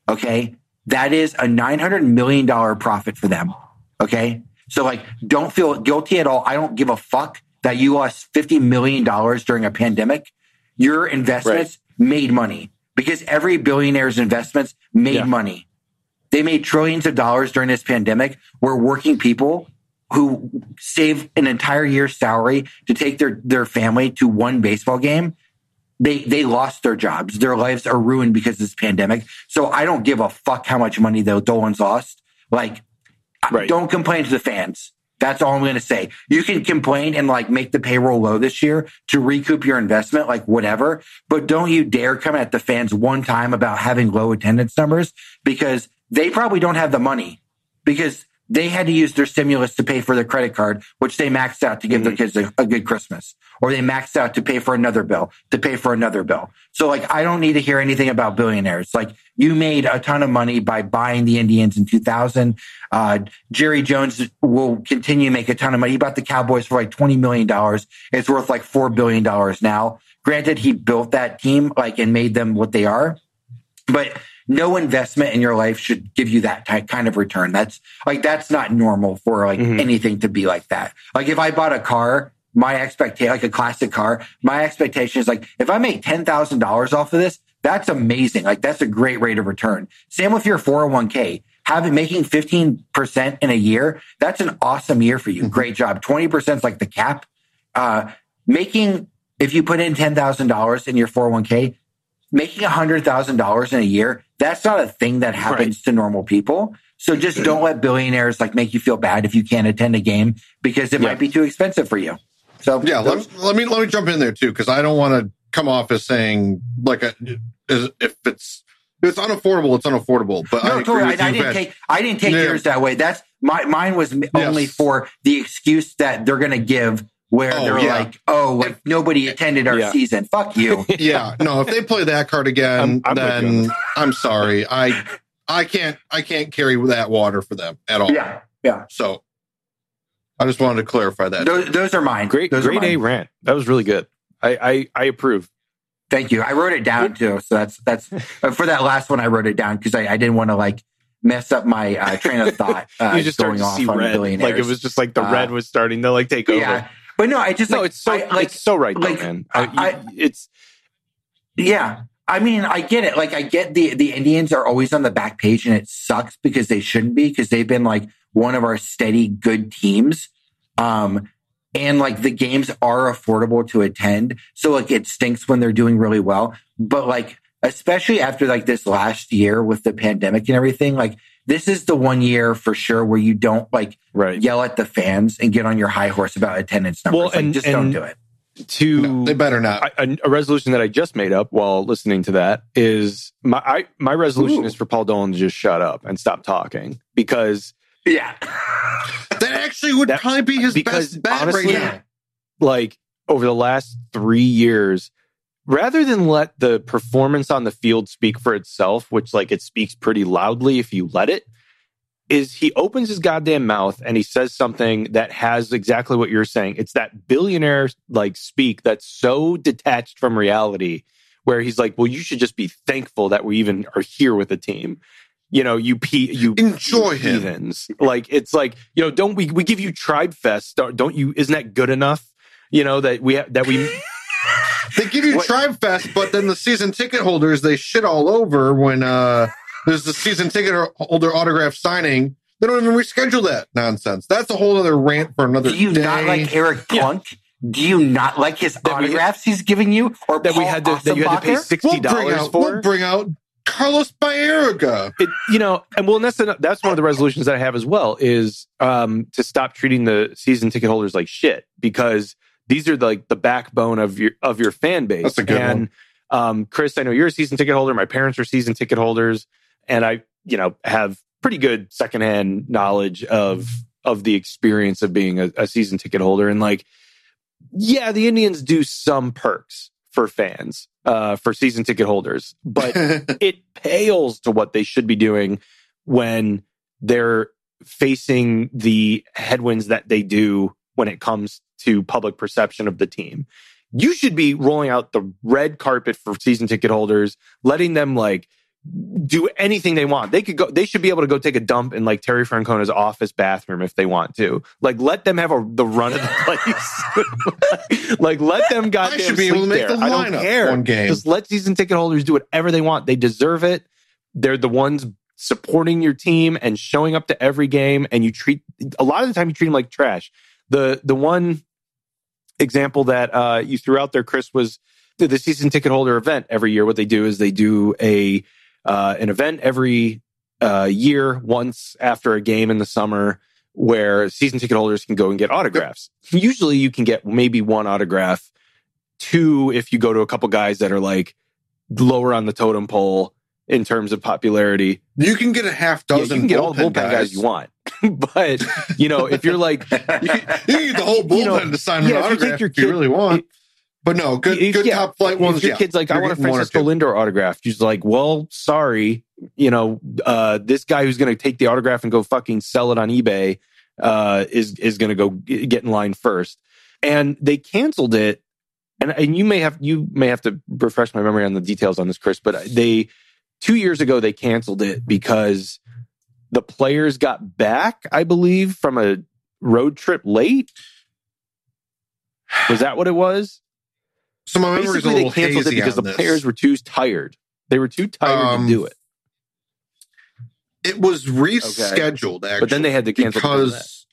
okay? That is a nine hundred million dollars profit for them, okay? So, like, don't feel guilty at all. I don't give a fuck that you lost fifty million dollars during a pandemic. Your investments right. made money because every billionaire's investments made yeah. money. They made trillions of dollars during this pandemic where working people who save an entire year's salary to take their, their family to one baseball game, They they lost their jobs. Their lives are ruined because of this pandemic. So I don't give a fuck how much money the Dolans lost. Like, right. don't complain to the fans. That's all I'm going to say. You can complain and like make the payroll low this year to recoup your investment, like whatever. But don't you dare come at the fans one time about having low attendance numbers because they probably don't have the money because they had to use their stimulus to pay for their credit card, which they maxed out to give their kids a, a good Christmas. Or they maxed out to pay for another bill, to pay for another bill. So, like, I don't need to hear anything about billionaires. Like, you made a ton of money by buying the Indians in two thousand. Uh, Jerry Jones will continue to make a ton of money. He bought the Cowboys for like twenty million dollars. It's worth like four billion dollars now. Granted, he built that team, like, and made them what they are. But no investment in your life should give you that type, kind of return. That's like, that's not normal for like mm-hmm. anything to be like that. Like if I bought a car, my expectation, like a classic car, my expectation is like, if I make ten thousand dollars off of this, that's amazing. Like that's a great rate of return. Same with your four oh one k. Having making fifteen percent in a year, that's an awesome year for you. Mm-hmm. Great job. twenty percent is like the cap. uh, making, if you put in ten thousand dollars in your four oh one k, making one hundred thousand dollars in a year, that's not a thing that happens right. to normal people. So just don't let billionaires like make you feel bad if you can't attend a game because it yeah. might be too expensive for you. So yeah, those- let, let me let me jump in there too, because I don't want to come off as saying like a, as if it's if it's unaffordable, it's unaffordable. But no, I agree totally. With I, you, I didn't ben. take I didn't take yeah. yours that way. That's my mine was yes. only for the excuse that they're going to give. Where oh, they're yeah. like, oh, like if, nobody attended our yeah. season. Fuck you. Yeah. No, if they play that card again, I'm, I'm then I'm sorry. I I can't I can't carry that water for them at all. Yeah. Yeah. So I just wanted to clarify that. Those, those are mine. Great those great mine. A rant. That was really good. I, I I approve. Thank you. I wrote it down too. So that's that's for that last one I wrote it down because I, I didn't want to like mess up my uh, train of thought. Uh, you just going off on billionaires. Like it was just like the uh, red was starting to like take over. Yeah. But no, I just no. Like, it's so I, like, it's so right, like, though, man. I, I, you, it's yeah. I mean, I get it. Like, I get the the Indians are always on the back page, and it sucks because they shouldn't be because they've been like one of our steady good teams, um, and like the games are affordable to attend. So like, it stinks when they're doing really well, but like, especially after like this last year with the pandemic and everything, like. This is the one year for sure where you don't like right. yell at the fans and get on your high horse about attendance numbers. Well, and, like, just and don't do it. To no, they better not. A, a resolution that I just made up while listening to that is my I, my resolution Ooh. Is for Paul Dolan to just shut up and stop talking because yeah, that actually would that, probably be his best bet honestly, right now. Like over the last three years. Rather than let the performance on the field speak for itself, which like it speaks pretty loudly if you let it, is he opens his goddamn mouth and he says something that has exactly what you're saying. It's that billionaire like speak that's so detached from reality where he's like, well, you should just be thankful that we even are here with the team. You know, you pe- you enjoy you him. Heathens. Like, it's like, you know, don't we, we give you Tribe Fest. Don't you, isn't that good enough? You know, that we have, that we... They give you what? Tribe Fest, but then the season ticket holders, they shit all over when uh, there's the season ticket holder autograph signing. They don't even reschedule that nonsense. That's a whole other rant for another day. Do you day. Not like Eric Plunk? Yeah. Do you not like his that autographs had, he's giving you? Or that, we had to, that you had to pay sixty dollars we'll bring out, for? We'll bring out Carlos Baerga. It, you know, and well, that's, that's one of the resolutions that I have as well, is um, to stop treating the season ticket holders like shit, because... These are the, like the backbone of your of your fan base. That's a good and, one. Um, Chris, I know you're a season ticket holder. My parents are season ticket holders, and I, you know, have pretty good secondhand knowledge of of the experience of being a, a season ticket holder. And like, yeah, the Indians do some perks for fans, uh, for season ticket holders, but it pales to what they should be doing when they're facing the headwinds that they do when it comes to public perception of the team. You should be rolling out the red carpet for season ticket holders, letting them like do anything they want. They could go, they should be able to go take a dump in like Terry Francona's office bathroom if they want to. Like, let them have a, the run of the place. like, like, let them goddamn I should be sleep able to make there. The I don't care. One game. Just let season ticket holders do whatever they want. They deserve it. They're the ones supporting your team and showing up to every game. And you treat a lot of the time you treat them like trash. The the one example that uh, you threw out there, Chris, was the, the season ticket holder event every year. What they do is they do a uh, an event every uh, year, once after a game in the summer, where season ticket holders can go and get autographs. Usually you can get maybe one autograph, two if you go to a couple guys that are like lower on the totem pole in terms of popularity. You can get a half dozen. Yeah, you can get all the bullpen guys, guys you want. But, you know, if you're like... you need the whole bullpen you know, to sign an yeah, autograph if you, kid, if you really want. It, but no, good if, good yeah, top flight ones. If your yeah, kid's like, I want a Francisco Lindor autograph. You're just like, well, sorry. You know, uh, this guy who's going to take the autograph and go fucking sell it on eBay uh, is, is going to go get in line first. And they canceled it. And, and you may have you may have to refresh my memory on the details on this, Chris, but they... Two years ago, they canceled it because the players got back, I believe, from a road trip late. Was that what it was? So my memory's a little hazy. Basically, they canceled it because the this. players were too tired. They were too tired um, to do it. It was rescheduled, okay. actually. But then they had to cancel it because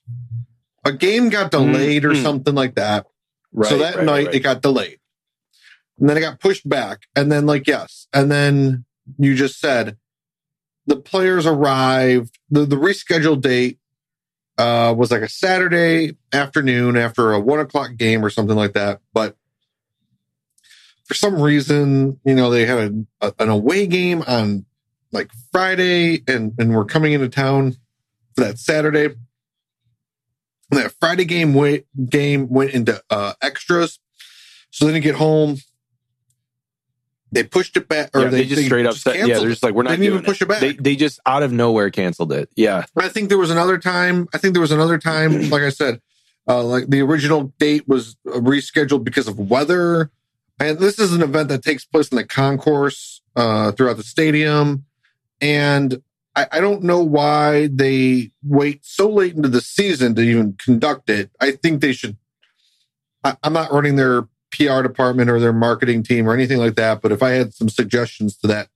a game got delayed mm-hmm. or something like that. Right, so that right, night right. it got delayed. And then it got pushed back. And then, like, yes. And then you just said the players arrived. The, the rescheduled date uh, was like a Saturday afternoon after a one o'clock game or something like that. But for some reason, you know, they had a, a, an away game on like Friday and, and were coming into town for that Saturday. And that Friday game went, game went into uh, extras. So then you get home. They pushed it back, or yeah, they, they just they straight up said, "Yeah, they're just like we're not." They didn't doing even push it, it back. They, they just out of nowhere canceled it. Yeah, I think there was another time. I think there was another time. Like I said, uh, like the original date was rescheduled because of weather. And this is an event that takes place in the concourse uh, throughout the stadium. And I, I don't know why they wait so late into the season to even conduct it. I think they should. I, I'm not running their P R department or their marketing team or anything like that. But if I had some suggestions to that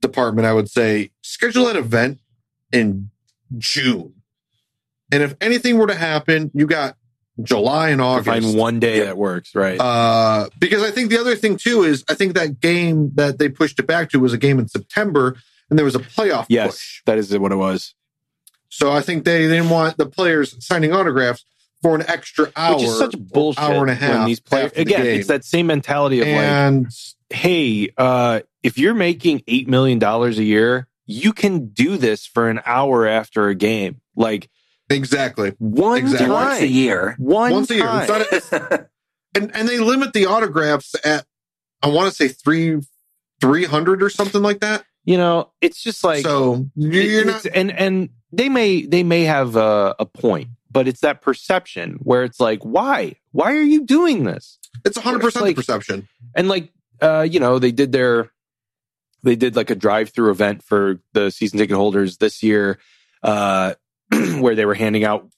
department, I would say schedule an event in June. And if anything were to happen, you got July and August. Find one day yeah. that works, right? Uh, because I think the other thing too is I think that game that they pushed it back to was a game in September and there was a playoff yes, push. That is what it was. So I think they didn't want the players signing autographs for an extra hour, which is such bullshit. Hour and a half. When these players, again, the it's that same mentality of and, like, hey, uh, if you're making eight million dollars a year, you can do this for an hour after a game, like exactly one exactly. time once a year, one once time. a year, it's not a, and and they limit the autographs at I want to say three three hundred or something like that. You know, it's just like so you're it, not, and and they may they may have a, a point. But it's that perception where it's like, why? Why are you doing this? It's one hundred percent it's like, the perception. And like, uh, you know, they did their, they did like a drive-through event for the season ticket holders this year uh, where they were handing out.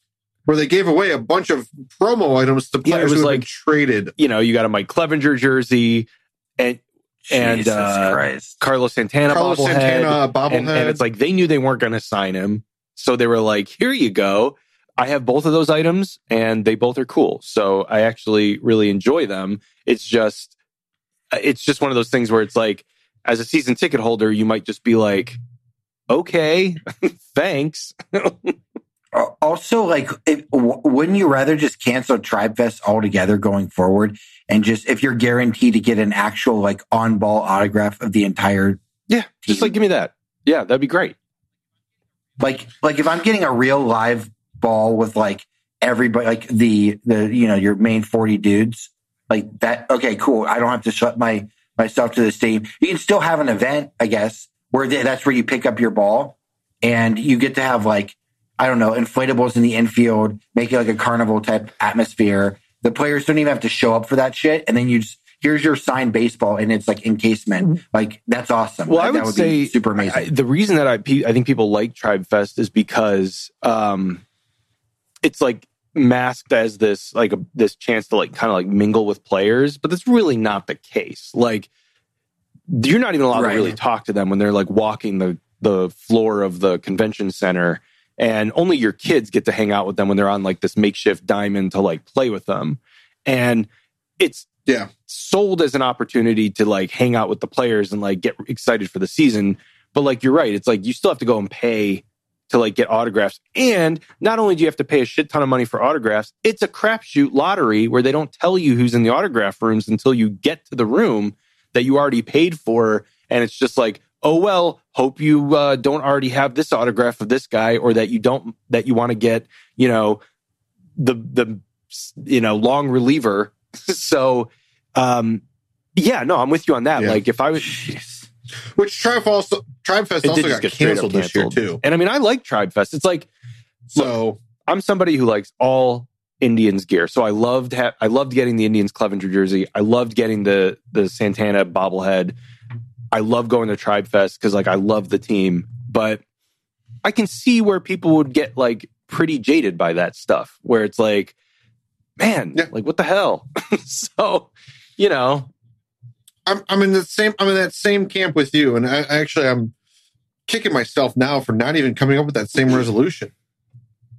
Where they gave away a bunch of promo items to players yeah, it was who like, had been traded. You know, you got a Mike Clevenger jersey and and uh, Carlos Santana Carlos bobblehead. Santana bobblehead. And, and it's like, they knew they weren't going to sign him. So they were like, here you go. I have both of those items, and they both are cool. So I actually really enjoy them. It's just, it's just one of those things where it's like, as a season ticket holder, you might just be like, okay, thanks. Also, like, if, w- wouldn't you rather just cancel Tribe Fest altogether going forward, and just if you're guaranteed to get an actual like on ball autograph of the entire, yeah, team? Just like give me that, yeah, that'd be great. Like, like if I'm getting a real live ball with like everybody, like the the you know your main forty dudes like that. Okay, cool. I don't have to shut my myself to the stadium. You can still have an event, I guess, where they, that's where you pick up your ball and you get to have like I don't know inflatables in the infield, make it like a carnival type atmosphere. The players don't even have to show up for that shit, and then you just here's your signed baseball, and it's like encasement. Like that's awesome. Well, like, I would, that would say be super amazing. I, the reason that I I think people like Tribe Fest is because. Um, It's like masked as this like a, this chance to like kind of like mingle with players, but that's really not the case. Like you're not even allowed right. to really talk to them when they're like walking the the floor of the convention center, and only your kids get to hang out with them when they're on like this makeshift diamond to like play with them. And it's yeah. sold as an opportunity to like hang out with the players and like get excited for the season. But like you're right, it's like you still have to go and pay to like get autographs. And not only do you have to pay a shit ton of money for autographs, it's a crapshoot lottery where they don't tell you who's in the autograph rooms until you get to the room that you already paid for. And it's just like, oh, well, hope you uh, don't already have this autograph of this guy, or that you don't, that you want to get, you know, the, the, you know, long reliever. So, um, yeah, no, I'm with you on that. Yeah. Like if I was... Which Tribe also Tribe Fest also got canceled, canceled this year too. And I mean, I like Tribe Fest. It's like, so look, I'm somebody who likes all Indians gear. So I loved ha- I loved getting the Indians Clevenger jersey. I loved getting the the Santana bobblehead. I love going to Tribe Fest because like I love the team. But I can see where people would get like pretty jaded by that stuff. Where it's like, man, yeah. like what the hell? So you know. I'm I'm in the same I'm in that same camp with you, and I, actually I'm kicking myself now for not even coming up with that same resolution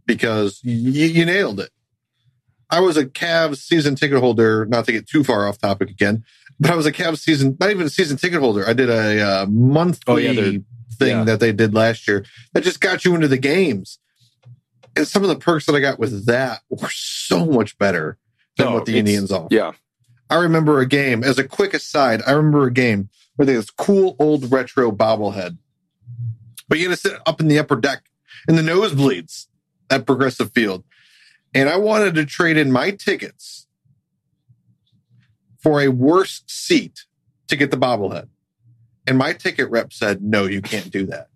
because you, you nailed it. I was a Cavs season ticket holder, not to get too far off topic again, but I was a Cavs season, not even a season ticket holder. I did a uh, monthly oh, yeah, thing yeah. that they did last year that just got you into the games. And some of the perks that I got with that were so much better than oh, what the Indians offer. Yeah. I remember a game, as a quick aside, I remember a game where they had this cool old retro bobblehead. But you had to sit up in the upper deck in the nosebleeds at Progressive Field. And I wanted to trade in my tickets for a worse seat to get the bobblehead. And my ticket rep said, no, you can't do that.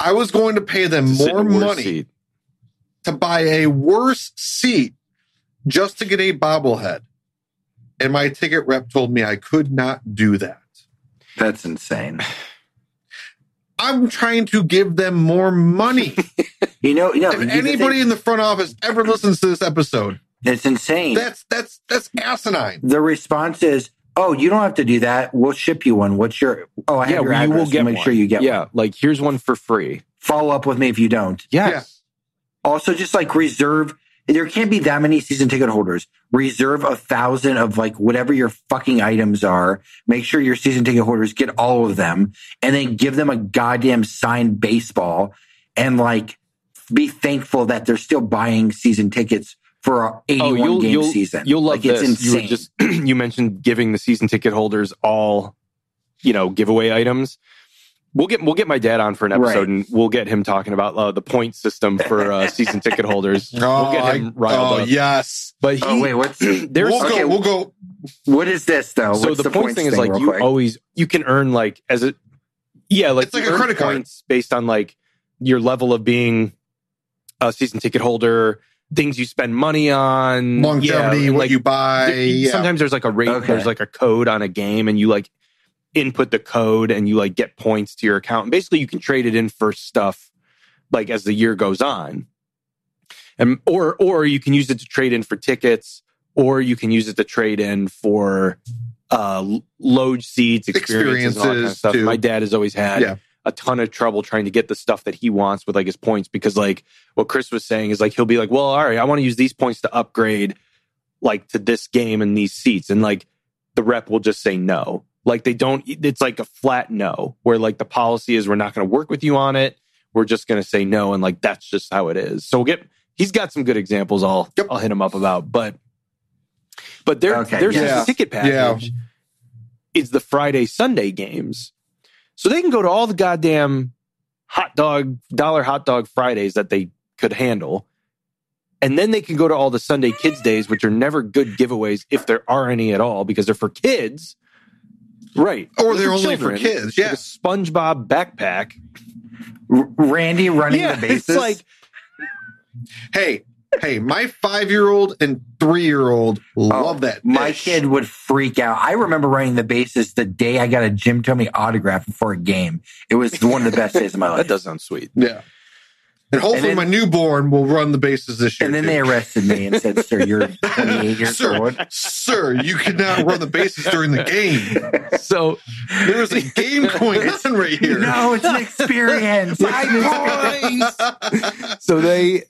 I was going to pay them to more money seat. to buy a worse seat just to get a bobblehead. And my ticket rep told me I could not do that. That's insane. I'm trying to give them more money. you know, you know, if you anybody in the front office ever listens to this episode, that's insane. That's that's that's asinine. The response is, "Oh, you don't have to do that. We'll ship you one. What's your? Oh, I have yeah, your address. We'll get make one. sure you get yeah, one. Yeah, like here's one for free. Follow up with me if you don't. Yes. Yeah. Also, just like reserve. There can't be that many season ticket holders. Reserve a thousand of like whatever your fucking items are. Make sure your season ticket holders get all of them and then give them a goddamn signed baseball and like be thankful that they're still buying season tickets for an eighty-one oh, you'll, game you'll, season. You'll love like, it's this. Insane. You, were just, you mentioned giving the season ticket holders all, you know, giveaway items. We'll get we'll get my dad on for an episode, right. and we'll get him talking about uh, the point system for uh, season ticket holders. oh, we'll get him riled I, oh up. yes! But he, oh wait, what's there's we'll okay, go. We'll go. What is this though? So what's the, the points thing is like you quick? always you can earn like as a yeah like it's like a credit card based on like your level of being a season ticket holder, things you spend money on, longevity, yeah, what like, you buy. There, yeah. Sometimes there's like a rate, okay. there's like a code on a game, and you like. input the code and you like get points to your account. And basically you can trade it in for stuff like as the year goes on. And or or you can use it to trade in for tickets, or you can use it to trade in for uh loge seats, experiences, experiences and all that kind of stuff. Too. My dad has always had yeah. a ton of trouble trying to get the stuff that he wants with like his points, because like what Chris was saying is like he'll be like, well, all right, I want to use these points to upgrade like to this game and these seats. And like the rep will just say no. Like they don't, it's like a flat no, where like the policy is we're not going to work with you on it. We're just going to say no. And like, that's just how it is. So we'll get, he's got some good examples I'll, yep. I'll hit him up about, but, but there, okay, there's yeah. this ticket package. Yeah. It's the Friday, Sunday games. So they can go to all the goddamn hot dog, dollar hot dog Fridays that they could handle. And then they can go to all the Sunday kids days, which are never good giveaways if there are any at all, because they're for kids. Right. Or they're only for kids. Yeah. Like a SpongeBob backpack. R- Randy running yeah, the bases. It's like, hey, hey, my five-year-old and three-year-old love oh, that. My dish. kid would freak out. I remember running the bases the day I got a Jim Thome autograph before a game. It was one of the best days of my life. That does sound sweet. Yeah. And hopefully and then, my newborn will run the bases this year. And then too. they arrested me and said, sir, you're twenty-eight years sir, old. Sir, you cannot run the bases during the game. So there's a game going on right here. No, it's an experience. My boys. So they,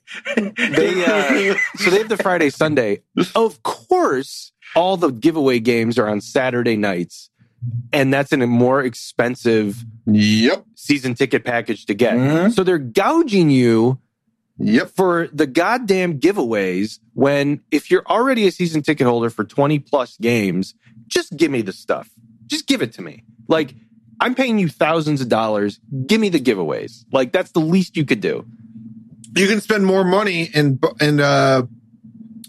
they, uh, so they have the Friday, Sunday. Of course, all the giveaway games are on Saturday nights. And that's in a more expensive yep. season ticket package to get. Mm-hmm. So they're gouging you yep. for the goddamn giveaways when if you're already a season ticket holder for twenty plus games, just give me the stuff. Just give it to me. Like, I'm paying you thousands of dollars. Give me the giveaways. Like, that's the least you could do. You can spend more money and, and, uh,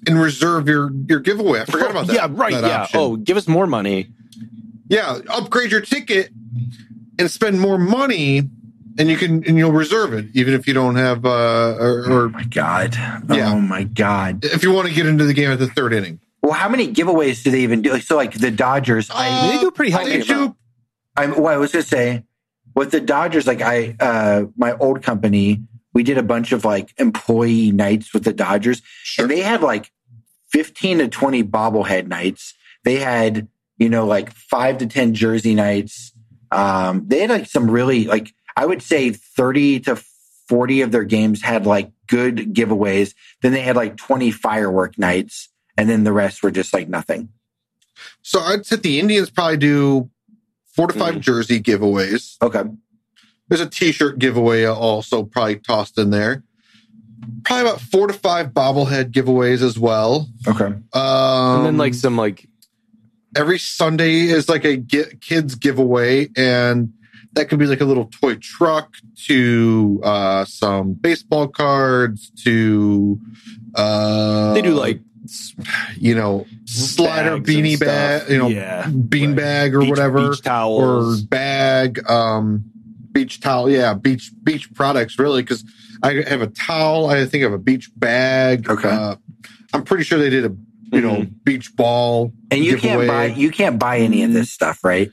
and reserve your, your giveaway. I forgot about that. yeah, right. That yeah. Option. Oh, give us more money. Yeah, upgrade your ticket and spend more money, and you can and you'll reserve it, even if you don't have. Uh, or, or, oh my god! Yeah. Oh my god! If you want to get into the game at the third inning, well, how many giveaways do they even do? So, like the Dodgers, uh, I, they do pretty healthy. I well, I was gonna say with the Dodgers, like I, uh, my old company, we did a bunch of like employee nights with the Dodgers, sure. and they had like fifteen to twenty bobblehead nights. They had. You know, like five to ten jersey nights. Um, they had like some really like I would say thirty to forty of their games had like good giveaways. Then they had like twenty firework nights, and then the rest were just like nothing. So I'd say the Indians probably do four to five mm. jersey giveaways. Okay. There's a T-shirt giveaway also probably tossed in there. Probably about four to five bobblehead giveaways as well. Okay. Um, and then like some like... Every Sunday is like a kids giveaway, and that could be like a little toy truck to uh, some baseball cards to... Uh, they do like... you know, slider beanie bag, you know, yeah, bean right. bag or beach, whatever, beach towels. Or bag, um, beach towel. Yeah. Beach, beach products really. Cause I have a towel. I think I have a beach bag. Okay. Uh, I'm pretty sure they did a, you mm-hmm. know, beach ball. And you giveaway. can't buy, you can't buy any of this stuff, right?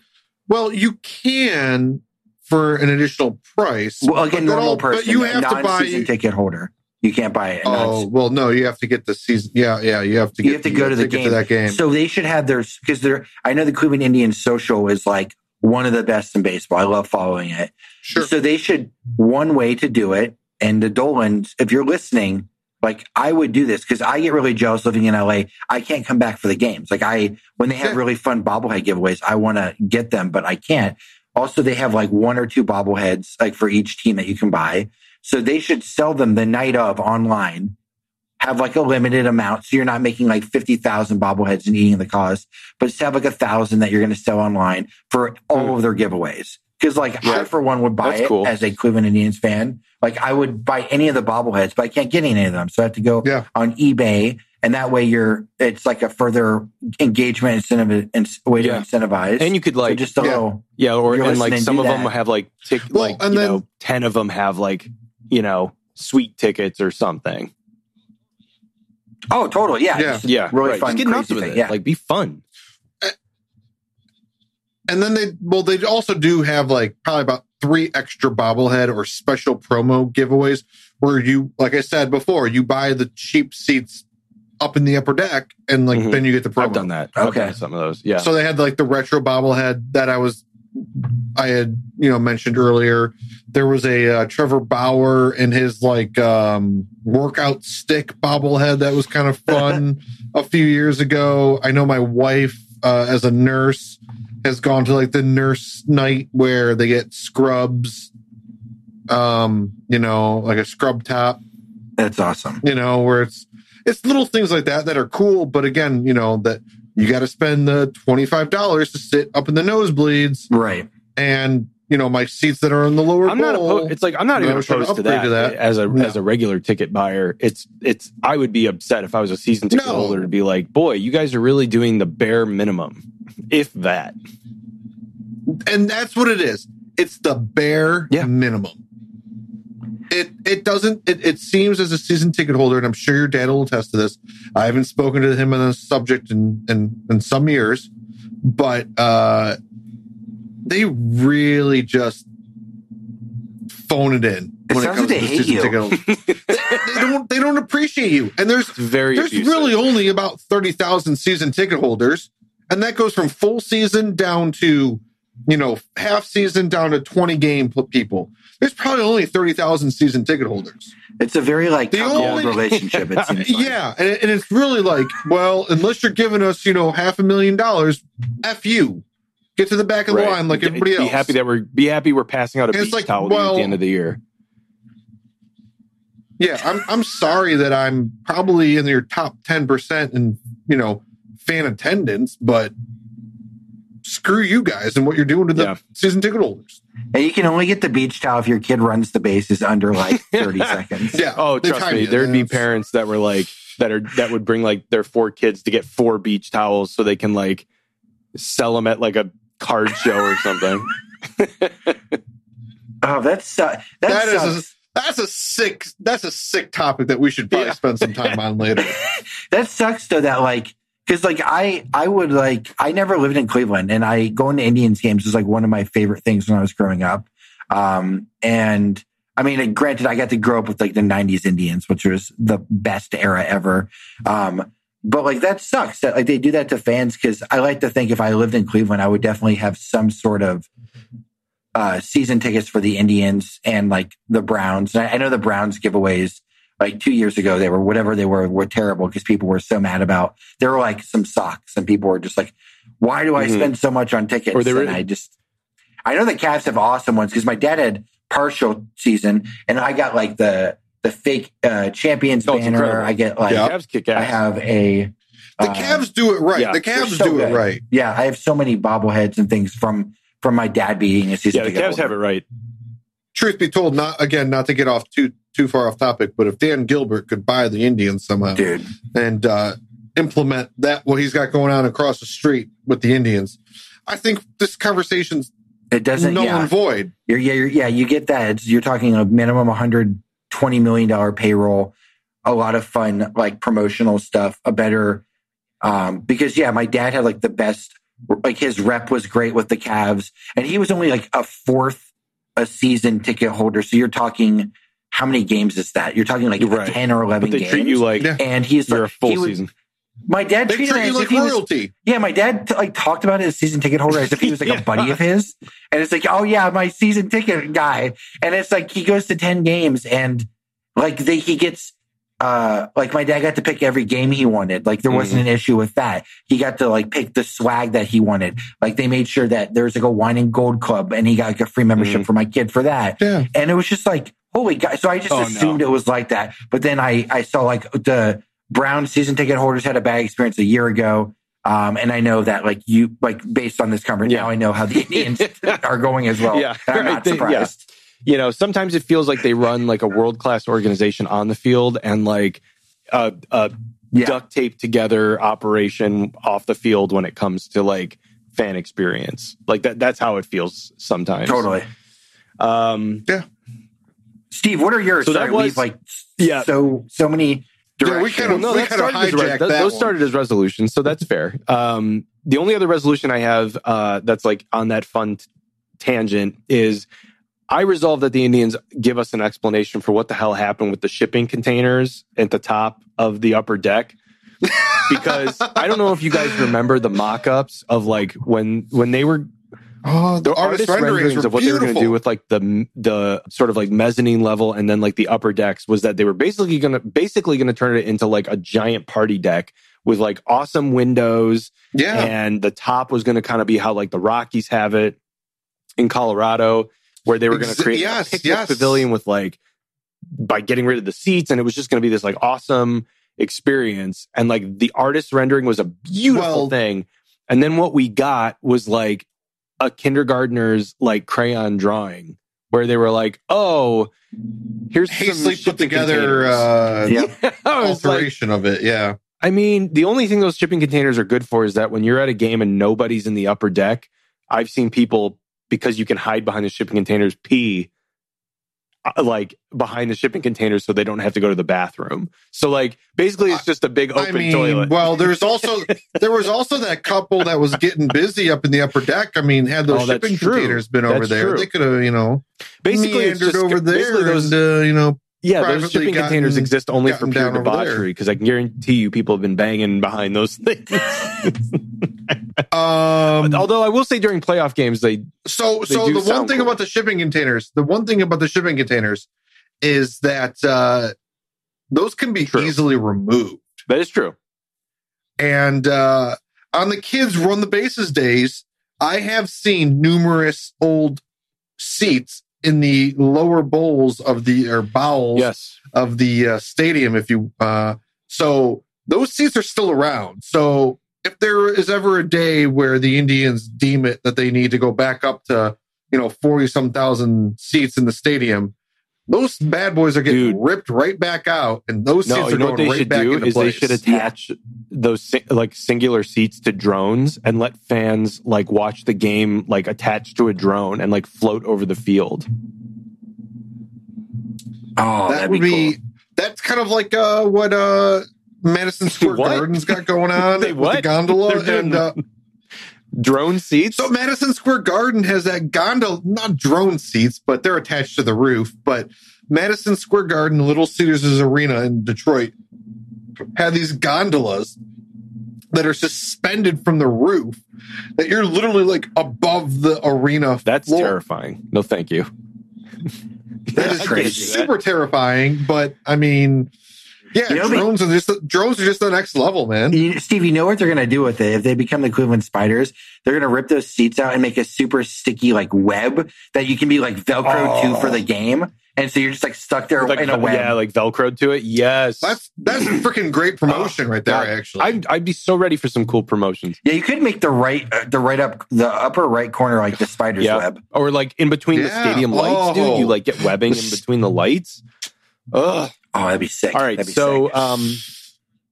Well, you can for an additional price. Well, again, normal all, person, but you have to buy season ticket holder. You can't buy it. Oh, well, no, you have to get the season. Yeah, yeah, you have to get, you have to go to the game. To that game. So they should have their, because they're, I know the Cleveland Indians social is like one of the best in baseball. I love following it. Sure. So they should, one way to do it, and the Dolan, if you're listening, like I would do this because I get really jealous living in L A. I can't come back for the games. Like I, when they have yeah. really fun bobblehead giveaways, I want to get them, but I can't. Also, they have like one or two bobbleheads like for each team that you can buy. So they should sell them the night of online, have like a limited amount. So you're not making like fifty thousand bobbleheads and eating the cost, but just have like a thousand that you're going to sell online for all of their giveaways. Cause like yeah. I, for one, would buy That's it cool. as a Cleveland Indians fan. Like I would buy any of the bobbleheads, but I can't get any of them. So I have to go yeah. on eBay, and that way you're, it's like a further engagement incentive and way to yeah. incentivize. And you could like, so just a yeah. little, yeah. Or, and like some of that. them have like, tick, well, like, you then, know, ten of them have like, you know, sweet tickets or something. Oh, totally. Yeah. Yeah. yeah really right. fun. Just get crazy with it. Yeah. Like, be fun. And then they, well, they also do have like probably about three extra bobblehead or special promo giveaways where you, like I said before, you buy the cheap seats up in the upper deck and like, mm-hmm. then you get the promo. I've done that. Okay. Done some of those. Yeah. So they had like the retro bobblehead that I was, I had, you know, mentioned earlier. There was a uh, Trevor Bauer and his like um, workout stick bobblehead that was kind of fun a few years ago. I know my wife, uh, as a nurse, has gone to like the nurse night where they get scrubs, um, you know, like a scrub top. That's awesome. You know, where it's it's little things like that that are cool, but again, you know, that you got to spend the twenty-five dollars to sit up in the nosebleeds. Right. And, you know, my seats that are in the lower I'm bowl, not opposed, it's like I'm not even opposed to, to that, to that. As, a, no. as a regular ticket buyer. It's it's I would be upset if I was a season ticket no. holder to be like, boy, you guys are really doing the bare minimum, if that. And that's what it is. It's the bare yeah. minimum. It it doesn't, it, it seems as a season ticket holder, and I'm sure your dad will attest to this. I haven't spoken to him on this subject in, in, in some years, but uh, they really just phone it in. It when sounds it comes like they to hate you. They, they, don't, they don't appreciate you. And there's, very there's really only about thirty thousand season ticket holders, and that goes from full season down to, you know, half season down to twenty game people. There's probably only thirty thousand season ticket holders. It's a very, like, couple relationship, it seems like. Yeah, and, and it's really like, well, unless you're giving us, you know, half a million dollars, F you. Get to the back of the right. line like everybody else. Be happy that we're, be happy we're passing out a beach like, towel well, at the end of the year. Yeah, I'm I'm sorry that I'm probably in your top ten percent in, you know, fan attendance, but... screw you guys and what you're doing to the yeah. season ticket holders. And you can only get the beach towel if your kid runs the bases under like thirty seconds. Yeah. Oh, trust me, there'd be parents that were like that are that would bring like their four kids to get four beach towels so they can like sell them at like a card show or something. Oh, that's uh, that, that sucks. Is a, that's a sick that's a sick topic that we should probably yeah. spend some time on later. That sucks though. That like. Because, like, I, I would, like, I never lived in Cleveland, and I going to Indians games was, like, one of my favorite things when I was growing up. Um, and, I mean, granted, I got to grow up with, like, the nineties Indians, which was the best era ever. Um, but, like, that sucks that, like, they do that to fans, because I like to think if I lived in Cleveland, I would definitely have some sort of uh, season tickets for the Indians and, like, the Browns. And I, I know the Browns giveaways Like two years ago, they were whatever they were, were terrible because people were so mad about, there were like some socks and people were just like, why do I mm-hmm. spend so much on tickets? Or they were, and I just, I know the Cavs have awesome ones because my dad had partial season and I got like the, the fake uh, champions oh, banner. I get like, yeah. Cavs kick ass. I have a, the uh, Cavs do it right. Yeah. The Cavs so do good. it right. Yeah. I have so many bobbleheads and things from, from my dad being a season. Yeah, the Cavs have it right. Truth be told, not again, not to get off too too far off topic, but if Dan Gilbert could buy the Indians somehow Dude. and uh, implement that, what he's got going on across the street with the Indians, I think this conversation's it doesn't null yeah. and void. You're, yeah, you're, yeah, you get that. It's, you're talking a minimum one hundred twenty million dollars payroll, a lot of fun like promotional stuff, a better um, because yeah, my dad had like the best, like his rep was great with the Cavs, and he was only like a fourth. a season ticket holder. So you're talking, how many games is that? You're talking like right. ten or eleven but they games. They treat you like, and he's you're like, a full he would, season. My dad they treated treat you like royalty. Was, yeah, my dad t- like talked about it as season ticket holder as if he was like yeah. a buddy of his. And it's like, oh yeah, my season ticket guy. And it's like, he goes to ten games and like they, he gets, uh, like my dad got to pick every game he wanted. Like there mm-hmm. wasn't an issue with that. He got to like pick the swag that he wanted. Like they made sure that there was like a wine and gold club and he got like a free membership mm-hmm. for my kid for that. Yeah. And it was just like, holy God. So I just oh, assumed no. it was like that. But then I, I saw like the Brown season ticket holders had a bad experience a year ago. Um, and I know that like you, like based on this conversation, yeah. now I know how the Indians are going as well. Yeah. And I'm not surprised. Yeah. You know, sometimes it feels like they run like a world-class organization on the field and like a, a yeah. duct-taped together operation off the field when it comes to like fan experience. Like that that's how it feels sometimes. Totally. Um, yeah. Steve, what are yours? So Sorry, that was, we've like yeah. so so many directions. Yeah, we kind of, no, we that kind of hijacked re- that that Those one. started as resolutions, so that's fair. Um, the only other resolution I have uh, that's like on that fun t- tangent is... I resolved that the Indians give us an explanation for what the hell happened with the shipping containers at the top of the upper deck. Because I don't know if you guys remember the mock-ups of like when when they were... Oh, the, the artist, artist renderings, renderings of what beautiful. They were going to do with like the the sort of like mezzanine level and then like the upper decks was that they were basically going to basically going to turn it into like a giant party deck with like awesome windows. Yeah. And the top was going to kind of be how like the Rockies have it in Colorado. Where they were going to create yes, a picnic yes. pavilion with like, by getting rid of the seats. And it was just going to be this like awesome experience. And like the artist rendering was a beautiful well, thing. And then what we got was like a kindergartner's like crayon drawing where they were like, oh, here's hastily put together uh, yeah. alteration like, of it. Yeah. I mean, the only thing those shipping containers are good for is that when you're at a game and nobody's in the upper deck, I've seen people... because you can hide behind the shipping containers, pee like behind the shipping containers so they don't have to go to the bathroom. So like basically it's just a big open I mean, toilet. Well, there's also there was also that couple that was getting busy up in the upper deck. I mean, had those oh, shipping containers been over that's there, true. They could have, you know, basically it's just, over there those, and, uh, you know, yeah, those shipping gotten, containers exist only for pure debauchery because I can guarantee you people have been banging behind those things. Um, Although I will say during playoff games, they so they so the one thing cool. about the shipping containers, the one thing about the shipping containers is that uh, those can be true. easily removed. That is true. And uh, on the kids' run the bases days, I have seen numerous old seats in the lower bowls of the or bowels yes. of the uh, stadium. If you uh, so those seats are still around. So. If there is ever a day where the Indians deem it that they need to go back up to, you know, forty some thousand seats in the stadium, those bad boys are getting Dude. ripped right back out, and those no, seats you are know going what they right back into place. They should attach those like singular seats to drones and let fans like watch the game like attached to a drone and like float over the field. Oh, that would be. Cool. That's kind of like uh, what. Uh, Madison Square what? Garden's got going on they, with the gondola and uh, drone seats. So Madison Square Garden has that gondola, not drone seats, but they're attached to the roof. But Madison Square Garden, Little Caesars Arena in Detroit, have these gondolas that are suspended from the roof that you're literally like above the arena. That's floor. terrifying. No, thank you. That is crazy. Super terrifying, but I mean, yeah, you know, drones are just drones are just the next level, man. You, Steve, you know what they're gonna do with it if they become the Cleveland Spiders? They're gonna rip those seats out and make a super sticky like web that you can be like Velcro oh. to for the game. And so you're just like stuck there like, in a web. Yeah, like Velcroed to it. Yes. That's that's freaking great promotion oh, right there, God. actually. I'd, I'd be so ready for some cool promotions. Yeah, you could make the right, uh, the right up, the upper right corner like the spider's yeah. web. Or like in between yeah. the stadium lights, oh. dude. You like get webbing in between the lights. Ugh. Oh, that'd be sick. All right, that'd be so... Sick. Um,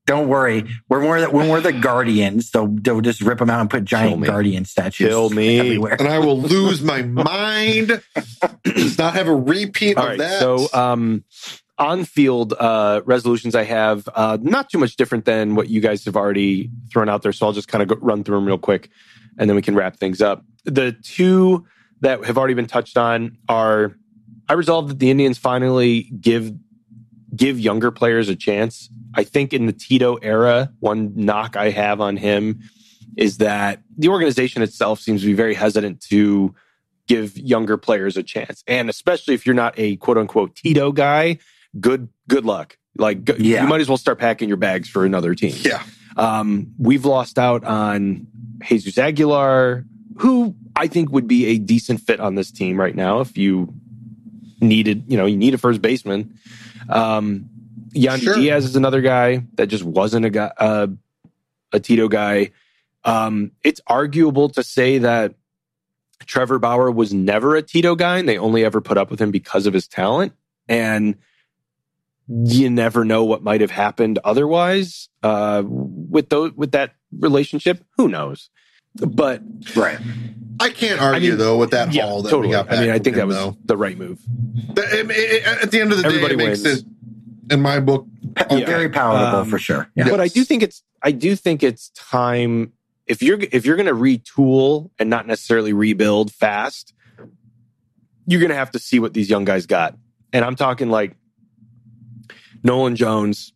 Don't worry. We're more that when we're the Guardians, so they'll just rip them out and put giant Guardian statues Kill me. everywhere. And I will lose my mind. Does not have a repeat All of right, that. So um, on-field uh, resolutions I have, uh, not too much different than what you guys have already thrown out there. So I'll just kind of go, run through them real quick, and then we can wrap things up. The two that have already been touched on are, I resolved that the Indians finally give... give younger players a chance. I think in the Tito era, one knock I have on him is that the organization itself seems to be very hesitant to give younger players a chance. And especially if you're not a quote-unquote Tito guy, good good luck. Like, yeah. you might as well start packing your bags for another team. Yeah, um, we've lost out on Jesus Aguilar, who I think would be a decent fit on this team right now if you needed, you know, you need a first baseman. Um, Yandy sure. Diaz is another guy that just wasn't a guy, uh, a Tito guy. Um, it's arguable to say that Trevor Bauer was never a Tito guy, and they only ever put up with him because of his talent. And you never know what might have happened otherwise uh, with those with that relationship. Who knows? But right. I can't argue, I mean, though, with that yeah, haul that totally. we got back I mean, I think him, that was though. the right move. The, it, it, at the end of the Everybody day, it wins. makes it, in my book, yeah. very palatable um, for sure. Yeah. But yes. I do think it's I do think it's time, if you're if you're going to retool and not necessarily rebuild fast, you're going to have to see what these young guys got. And I'm talking like Nolan Jones,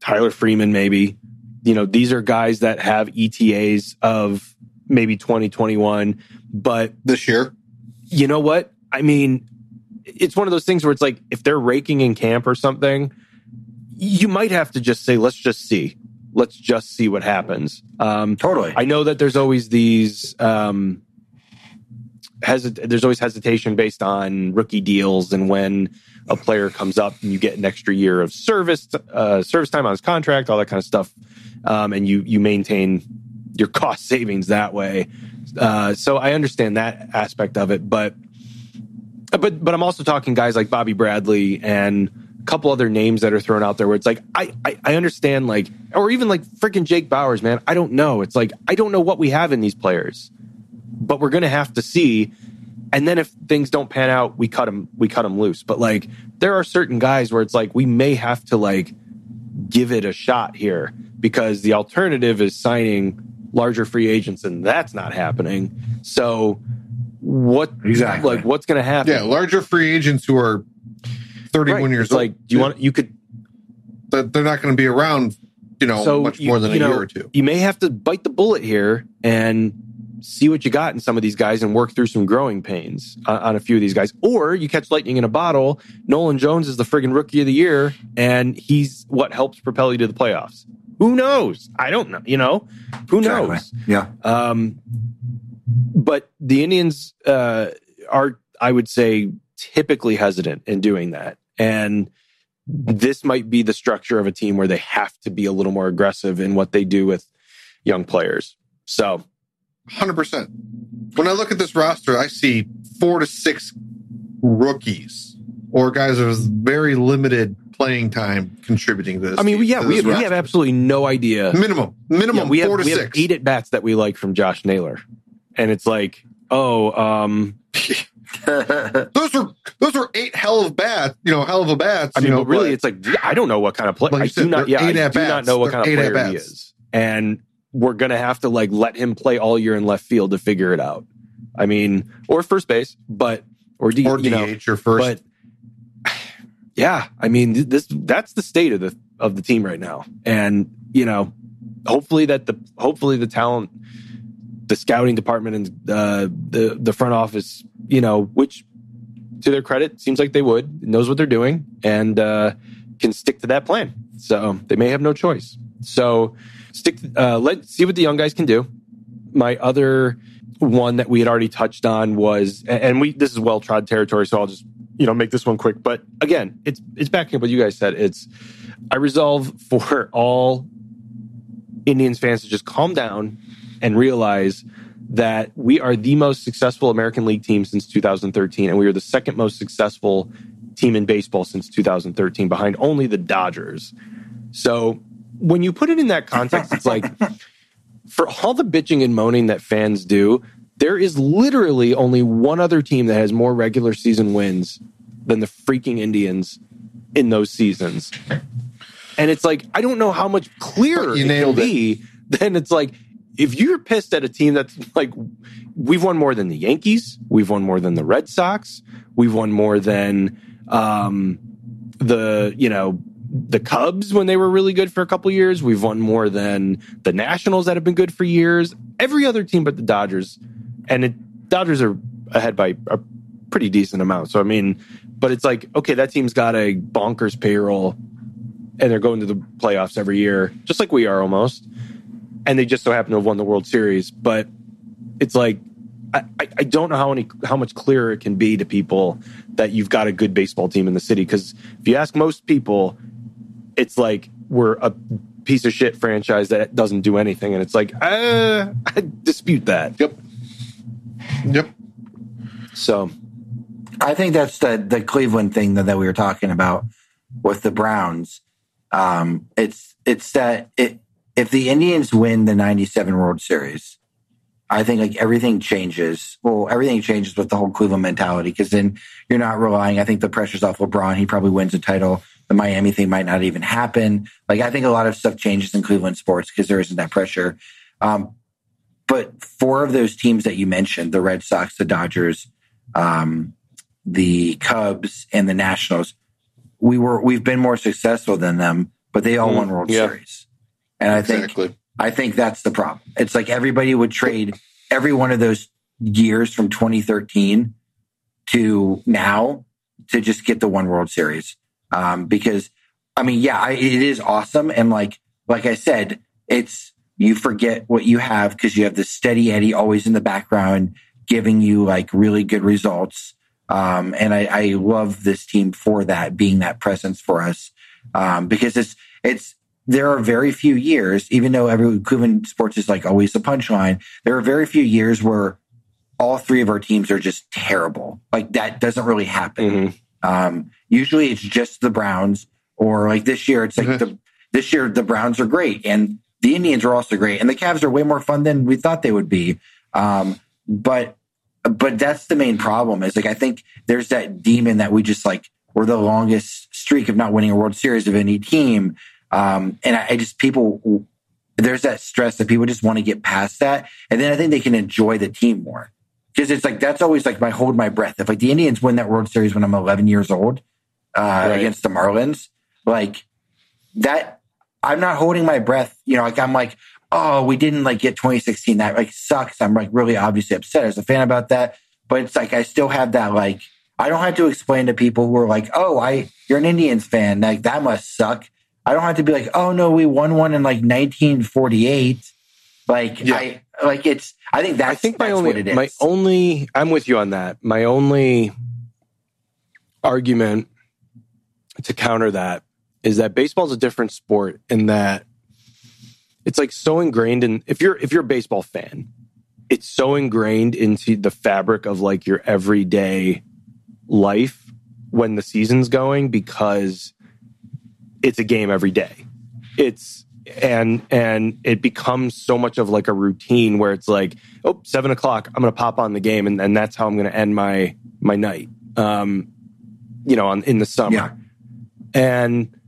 Tyler Freeman, maybe. You know, these are guys that have E T As of maybe twenty twenty-one, but this year, you know what? I mean, it's one of those things where it's like, if they're raking in camp or something, you might have to just say, let's just see, let's just see what happens. Um, totally. I know that there's always these, um, hesit- there's always hesitation based on rookie deals and when a player comes up and you get an extra year of service, uh, service time on his contract, all that kind of stuff. Um, and you, you maintain your cost savings that way. Uh, so I understand that aspect of it, but, but, but I'm also talking guys like Bobby Bradley and a couple other names that are thrown out there where it's like, I, I, I understand like, or even like freaking Jake Bowers, man. I don't know. It's like, I don't know what we have in these players, but we're going to have to see. And then if things don't pan out, we cut them, we cut them loose. But like, there are certain guys where it's like, we may have to like give it a shot here because the alternative is signing larger free agents, and that's not happening. So, what exactly? Like, what's going to happen? Yeah, larger free agents who are thirty-one right. years it's old. Like, do you want? You could. But they're not going to be around, you know, so much you, more than a know, year or two. You may have to bite the bullet here and see what you got in some of these guys, and work through some growing pains on, on a few of these guys. Or you catch lightning in a bottle. Nolan Jones is the friggin' rookie of the year, and he's what helps propel you to the playoffs. Who knows? I don't know. You know, who knows? Exactly. Yeah. Um, but the Indians uh, are, I would say, typically hesitant in doing that. And this might be the structure of a team where they have to be a little more aggressive in what they do with young players. So, one hundred percent. When I look at this roster, I see four to six rookies or guys with very limited playing time contributing to this. I mean, yeah, we have, we have absolutely no idea. Minimum. Minimum yeah, we have, four to we six. We have eight at-bats that we like from Josh Naylor. And it's like, oh, um... those are those are eight hell of bats, you know, hell of a bats. I mean, you know, but really, but, it's like, I don't know what kind of player. Like I, do, said, not, yeah, I do not know what they're kind of player he is. And we're going to have to, like, let him play all year in left field to figure it out. I mean, or first base, but... Or, D, or D H, you know, or first... But, yeah, I mean, this that's the state of the of the team right now. And, you know, hopefully that the hopefully the talent, the scouting department and uh, the the front office, you know, which to their credit, it seems like they would, knows what they're doing, and uh, can stick to that plan. So they may have no choice. So stick. Uh, let's see what the young guys can do. My other one that we had already touched on was, and we this is well-trod territory, so I'll just you know make this one quick. But again, it's it's backing up what you guys said. It's I resolve for all Indians fans to just calm down and realize that we are the most successful American League team since two thousand thirteen, and we are the second most successful team in baseball since two thousand thirteen, behind only the Dodgers. So when you put it in that context, it's like, for all the bitching and moaning that fans do, there is literally only one other team that has more regular season wins than the freaking Indians in those seasons. And it's like, I don't know how much clearer you nailed it can be. Then it's like, if you're pissed at a team that's like, we've won more than the Yankees, we've won more than the Red Sox, we've won more than um, the, you know, the Cubs when they were really good for a couple years, we've won more than the Nationals that have been good for years, every other team but the Dodgers. And the Dodgers are ahead by a pretty decent amount. So, I mean, but it's like, okay, that team's got a bonkers payroll and they're going to the playoffs every year, just like we are almost. And they just so happen to have won the World Series. But it's like, I, I don't know how any how much clearer it can be to people that you've got a good baseball team in the city. Because if you ask most people, it's like we're a piece of shit franchise that doesn't do anything. And it's like, uh, I dispute that. Yep. Yep. So. I think that's the, the Cleveland thing that, that we were talking about with the Browns. Um, it's it's that... it. If the Indians win the ninety-seven World Series, I think like everything changes. Well, everything changes with the whole Cleveland mentality, because then you're not relying. I think the pressure's off LeBron. He probably wins a title. The Miami thing might not even happen. Like, I think a lot of stuff changes in Cleveland sports because there isn't that pressure. Um, but four of those teams that you mentioned, the Red Sox, the Dodgers, um, the Cubs, and the Nationals, we were, we've been more successful than them, but they all mm, won World yeah. Series. And I think exactly. I think that's the problem. It's like everybody would trade every one of those years from twenty thirteen to now to just get the one World Series. Um, because, I mean, yeah, I, it is awesome. And like like I said, it's you forget what you have because you have the steady Eddie always in the background giving you like really good results. Um, and I, I love this team for that, being that presence for us, um, because it's it's. There are very few years, even though every Cleveland sports is like always the punchline, there are very few years where all three of our teams are just terrible. Like that doesn't really happen. Mm-hmm. Um, usually it's just the Browns, or like this year, it's like mm-hmm. the, this year the Browns are great and the Indians are also great and the Cavs are way more fun than we thought they would be. Um, but, but that's the main problem is like, I think there's that demon that we just like, we're the longest streak of not winning a World Series of any team. Um, and I, I just, people, there's that stress that people just want to get past that. And then I think they can enjoy the team more, because it's like, that's always like my hold my breath. If like the Indians win that World Series when I'm eleven years old, uh, right. against the Marlins, like that, I'm not holding my breath. You know, like I'm like, oh, we didn't like get twenty sixteen. That like sucks. I'm like really obviously upset as a fan about that, but it's like, I still have that. Like, I don't have to explain to people who are like, oh, I, you're an Indians fan. Like that must suck. I don't have to be like, oh no, we won one in like nineteen forty-eight. Like yeah. I, like it's. I think that's. I think my that's only, what it is. my only. I'm with you on that. My only argument to counter that is that baseball is a different sport in that it's like so ingrained in. If you're if you're a baseball fan, it's so ingrained into the fabric of like your everyday life when the season's going, because it's a game every day. It's and and it becomes so much of like a routine where it's like, oh, seven o'clock, I'm gonna pop on the game, and, and that's how I'm gonna end my my night. Um, you know, on in the summer. Yeah. And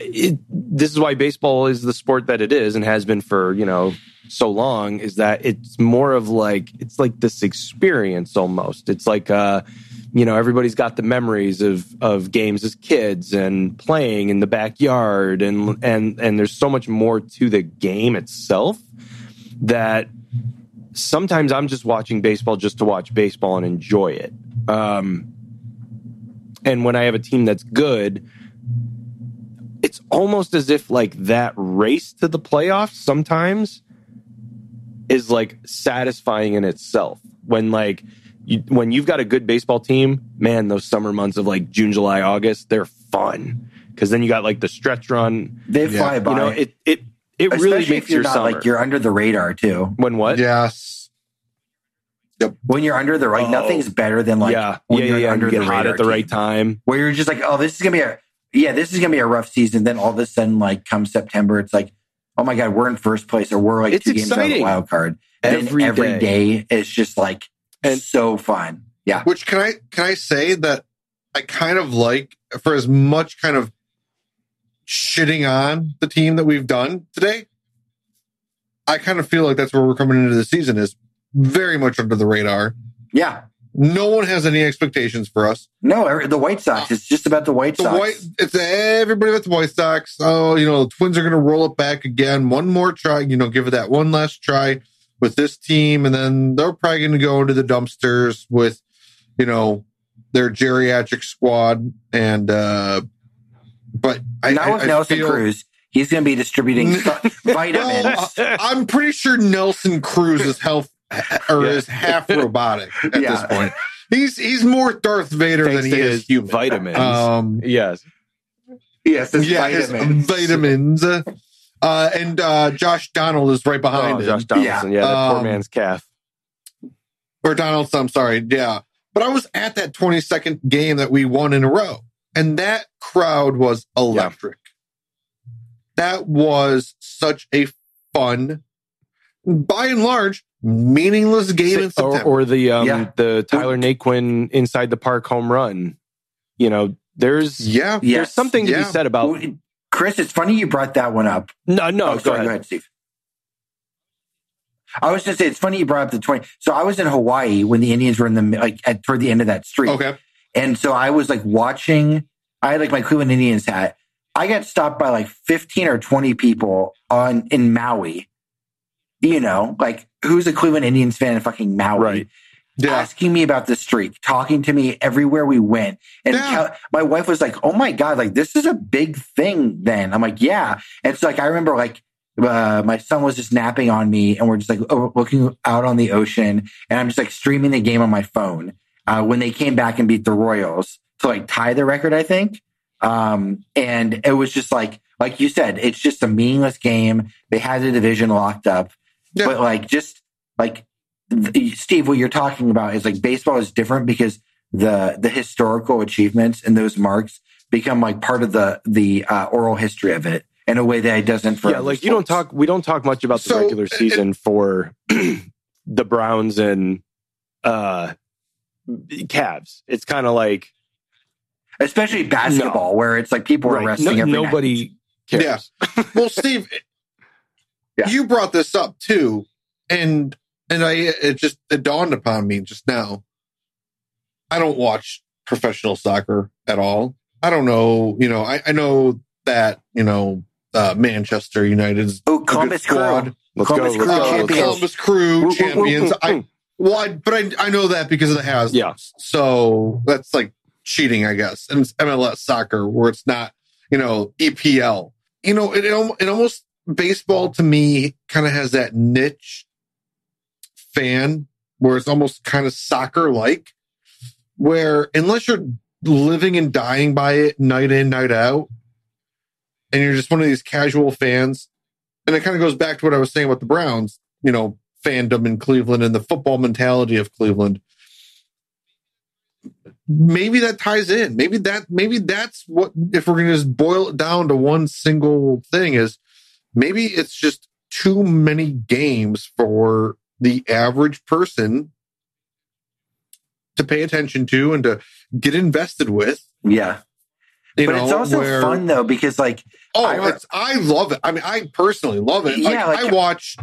it, this is why baseball is the sport that it is and has been for, you know, so long, is that it's more of like it's like this experience almost. It's like uh you know, everybody's got the memories of, of games as kids and playing in the backyard, and and and there's so much more to the game itself that sometimes I'm just watching baseball just to watch baseball and enjoy it. Um, and when I have a team that's good, it's almost as if like that race to the playoffs sometimes is like satisfying in itself. When like you, when you've got a good baseball team, man, those summer months of like June, July, August, they're fun because then you got like the stretch run. They fly yeah. by. You know, it it it Especially really makes if you're your not, summer. Like you're under the radar too. When what? Yes. Yep. When you're under the right, oh. nothing's better than like yeah. when yeah, you're yeah, under you get the hot radar at the team. Right time. Where you're just like, oh, this is gonna be a yeah, this is gonna be a rough season. Then all of a sudden, like come September, it's like, oh my god, we're in first place, or we're like it's two exciting. games out of the wild card. And every, every day. day is just like and, so fun. Yeah. Which can I can I say that I kind of like, for as much kind of shitting on the team that we've done today, I kind of feel like that's where we're coming into the season is. Very much under the radar. Yeah. No one has any expectations for us. No, the White Sox. It's just about the White the Sox. White, it's everybody about the White Sox. Oh, you know, the Twins are going to roll it back again. One more try. You know, give it that one last try with this team. And then they're probably going to go into the dumpsters with, you know, their geriatric squad. And, uh, but I, Not I, with I Nelson feel... Cruz. He's going to be distributing vitamins. Well, I'm pretty sure Nelson Cruz is healthy. Or yeah. is half robotic at yeah. this point. He's he's more Darth Vader Thanks than he is human. Vitamins. Um, yes. Yes, his yeah, vitamins. His vitamins. Uh, and uh, Josh Donald is right behind oh, him. Josh Donaldson, yeah, yeah that um, poor man's calf. Or Donaldson, I'm sorry, yeah. But I was at that twenty-second game that we won in a row. And that crowd was electric. Yeah. That was such a fun, by and large, meaningless game in September. Or, or the um, yeah. the Tyler Naquin inside the park home run. You know, there's yeah. there's yes. something to yeah. be said about. Chris, it's funny you brought that one up. No, no, oh, go, sorry, ahead. go ahead, Steve. I was just saying, it's funny you brought up the twenty. So I was in Hawaii when the Indians were in the like at toward the end of that streak. Okay, and so I was like watching. I had like my Cleveland Indians hat. I got stopped by like fifteen or twenty people on in Maui. You know, like who's a Cleveland Indians fan in fucking Maui? Right. Yeah. Asking me about the streak, talking to me everywhere we went. And yeah. Cal- my wife was like, oh my God, like this is a big thing then. I'm like, yeah. And so like, I remember like uh, my son was just napping on me and we're just like over- looking out on the ocean. And I'm just like streaming the game on my phone uh, when they came back and beat the Royals to like tie the record, I think. Um, and it was just like, like you said, it's just a meaningless game. They had the division locked up. Yeah. But like, just like Steve, what you're talking about is like baseball is different because the the historical achievements and those marks become like part of the the uh, oral history of it in a way that it doesn't. For yeah, like sports. You don't talk. We don't talk much about the so, regular season it, for the Browns and uh, Cavs. It's kind of like, especially basketball, no. where it's like people right. are resting. No, every nobody night. Cares. Yeah. Well, Steve. Yeah. You brought this up too, and and I it just it dawned upon me just now. I don't watch professional soccer at all. I don't know, you know. I, I know that you know uh, Manchester United's oh Columbus Crew, Columbus Crew champions. Columbus Crew champions. I well, I, but I I know that because of the Hasbros. Yeah. So that's like cheating, I guess. And it's M L S soccer where it's not, you know, E P L. You know, it it, it almost. Baseball to me kind of has that niche fan where it's almost kind of soccer like, where unless you're living and dying by it night in, night out, and you're just one of these casual fans, and it kind of goes back to what I was saying about the Browns, you know, fandom in Cleveland and the football mentality of Cleveland. Maybe that ties in. Maybe that, maybe that's what, if we're going to just boil it down to one single thing, is maybe it's just too many games for the average person to pay attention to and to get invested with. Yeah. You but know, it's also where, fun, though, because, like... Oh, I, it's, I love it. I mean, I personally love it. Yeah, like, like, I watch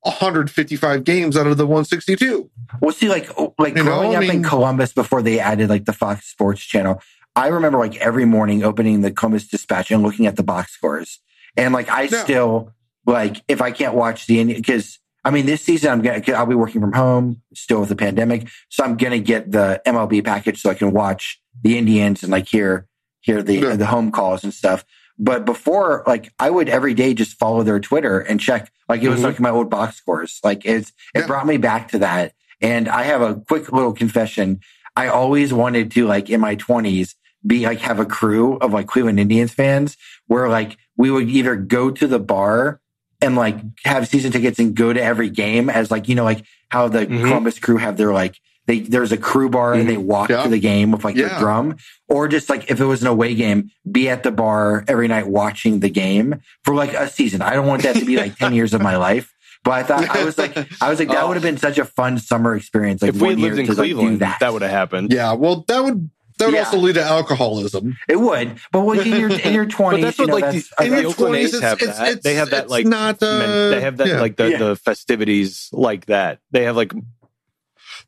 one hundred fifty-five games out of the one hundred sixty-two. Well, see, like, like growing know, up I mean, in Columbus before they added, like, the Fox Sports Channel, I remember, like, every morning opening the Columbus Dispatch and looking at the box scores. And like, I yeah. still, like, if I can't watch the, because I mean, this season I'm gonna, I'll be working from home still with the pandemic, so I'm gonna get the M L B package so I can watch the Indians and like hear hear the yeah. the home calls and stuff. But before, like, I would every day just follow their Twitter and check. Like, it was mm-hmm. like my old box scores. Like, it's it yeah. brought me back to that. And I have a quick little confession. I always wanted to, like, in my twenties, be like have a crew of like Cleveland Indians fans where like we would either go to the bar and like have season tickets and go to every game as like, you know, like how the mm-hmm. Columbus crew have their like, they, there's a crew bar mm-hmm. and they walk yeah. to the game with like yeah. their drum, or just like if it was an away game, be at the bar every night watching the game for like a season. I don't want that to be like ten years of my life. But I thought I was like, I was like, that oh. would have been such a fun summer experience. Like, if we lived in Cleveland, like, that, that would have happened. Yeah, well, that would that would yeah. also lead to alcoholism. It would, but when like, in your in your twenties, that's what you know, like that's, the, in your twenties have it's, that. It's, they have that like not, uh, men, they have that yeah. like the, yeah. the festivities like that. They have like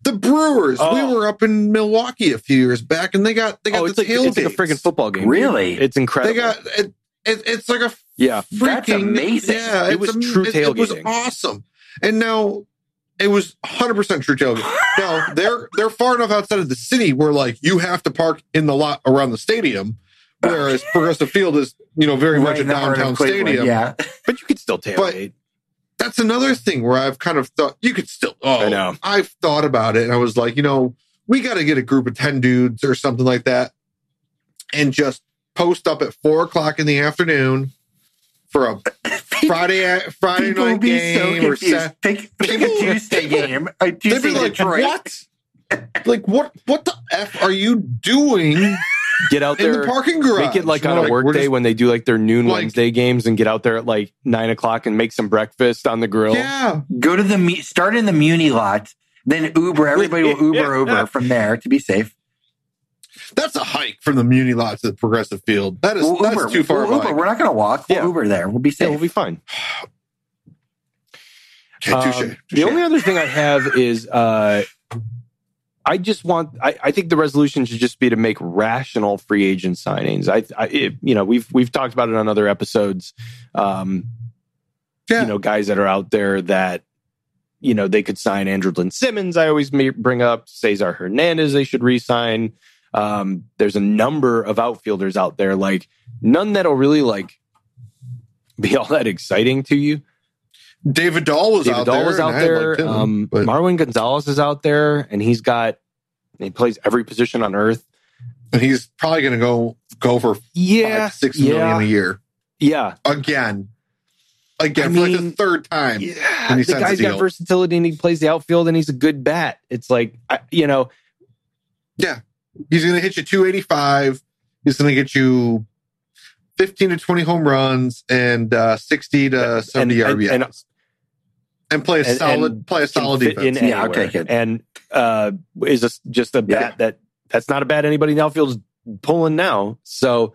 the Brewers. Oh. We were up in Milwaukee a few years back, and they got they got oh, the it's tailgates. Like, it's like a freaking football game. Really, it's incredible. They got. It, It, it's like a yeah, freaking, that's amazing. Yeah, it was am- true tailgating. It, it was awesome, and now it was one hundred percent true tailgating. Now they're they're far enough outside of the city where like you have to park in the lot around the stadium, whereas Progressive Field is you know very right much a downtown stadium. Yeah, but you could still tailgate. But that's another thing where I've kind of thought you could still. Oh, I know. I've thought about it, and I was like, you know, we got to get a group of ten dudes or something like that, and just. Post up at four o'clock in the afternoon for a Friday Friday people night game so or Saturday. Pick, pick a Tuesday game. A Tuesday they'd be like, Detroit. What? Like what? What the f are you doing? Get out there in the parking garage. Make it like on like, a work day just, when they do like their noon like, Wednesday games, and get out there at like nine o'clock and make some breakfast on the grill. Yeah, go to the start in the Muni lot, then Uber. Everybody will Uber yeah. over from there to be safe. That's a hike from the Muni lot to the Progressive Field. That is we'll that's Uber. Too far. We'll Uber. We're not going to walk. We'll yeah. Uber there. We'll be safe. Yeah, we'll be fine. Okay, um, touche, touche. The only other thing I have is uh, I just want. I, I think the resolution should just be to make rational free agent signings. I, I it, you know, we've we've talked about it on other episodes. Um, yeah. You know, guys that are out there that. You know, they could sign Andrelton Simmons. I always bring up Cesar Hernandez. They should re-sign. Um, there's a number of outfielders out there, like none that'll really like be all that exciting to you. David Dahl was David out Dahl there. Was out there. Like him, um, but... Marwin Gonzalez is out there, and he's got he plays every position on earth. And he's probably going to go go for yeah, five, six yeah. million a year. Yeah, again, again I for mean, like the third time. Yeah, when he the guy's got versatility, and he plays the outfield, and he's a good bat. It's like I, you know, yeah. He's going to hit you two eighty-five. He's going to get you fifteen to twenty home runs and uh, sixty to seventy and, R B Is, and, and, and play a and, solid and play a solid defense. Yeah, I'll take it. And uh, is just just a bat yeah. that that's not a bat anybody in the outfield's pulling now. So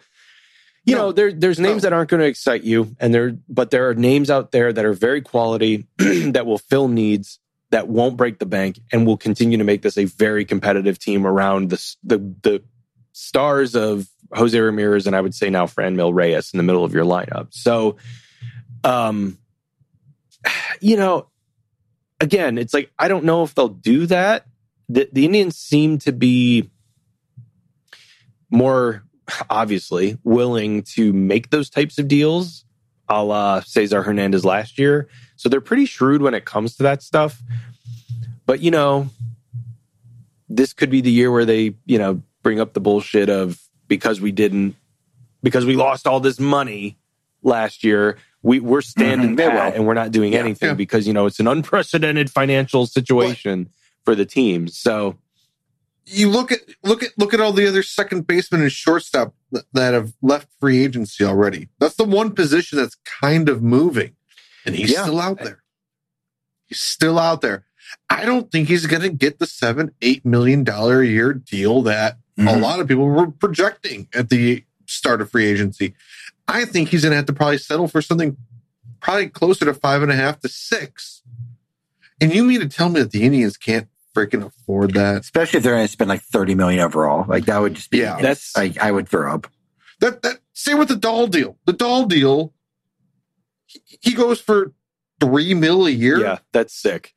you no. know there there's names no. that aren't going to excite you, and there but there are names out there that are very quality that will fill needs. That won't break the bank and will continue to make this a very competitive team around the, the the stars of Jose Ramirez and I would say now Franmil Reyes in the middle of your lineup. So, um, you know, again, it's like, I don't know if they'll do that. The, the Indians seem to be more, obviously, willing to make those types of deals a la Cesar Hernandez last year. So they're pretty shrewd when it comes to that stuff. But, you know, this could be the year where they, you know, bring up the bullshit of because we didn't, because we lost all this money last year, we, we're standing pat mm-hmm. and we're not doing yeah, anything yeah. because, you know, it's an unprecedented financial situation but for the team. So you look at, look at, look at all the other second baseman and shortstop that have left free agency already. That's the one position that's kind of moving. And he's yeah. still out there. He's still out there. I don't think he's going to get the seven, eight million dollar a year deal that mm-hmm. a lot of people were projecting at the start of free agency. I think he's going to have to probably settle for something probably closer to five and a half to six. And you mean to tell me that the Indians can't freaking afford that? Especially if they're going to spend like thirty million overall. Like that would just be yeah. That's like I would throw up. That that same with the Dahl deal. The Dahl deal. He goes for three mil a year. Yeah, that's sick.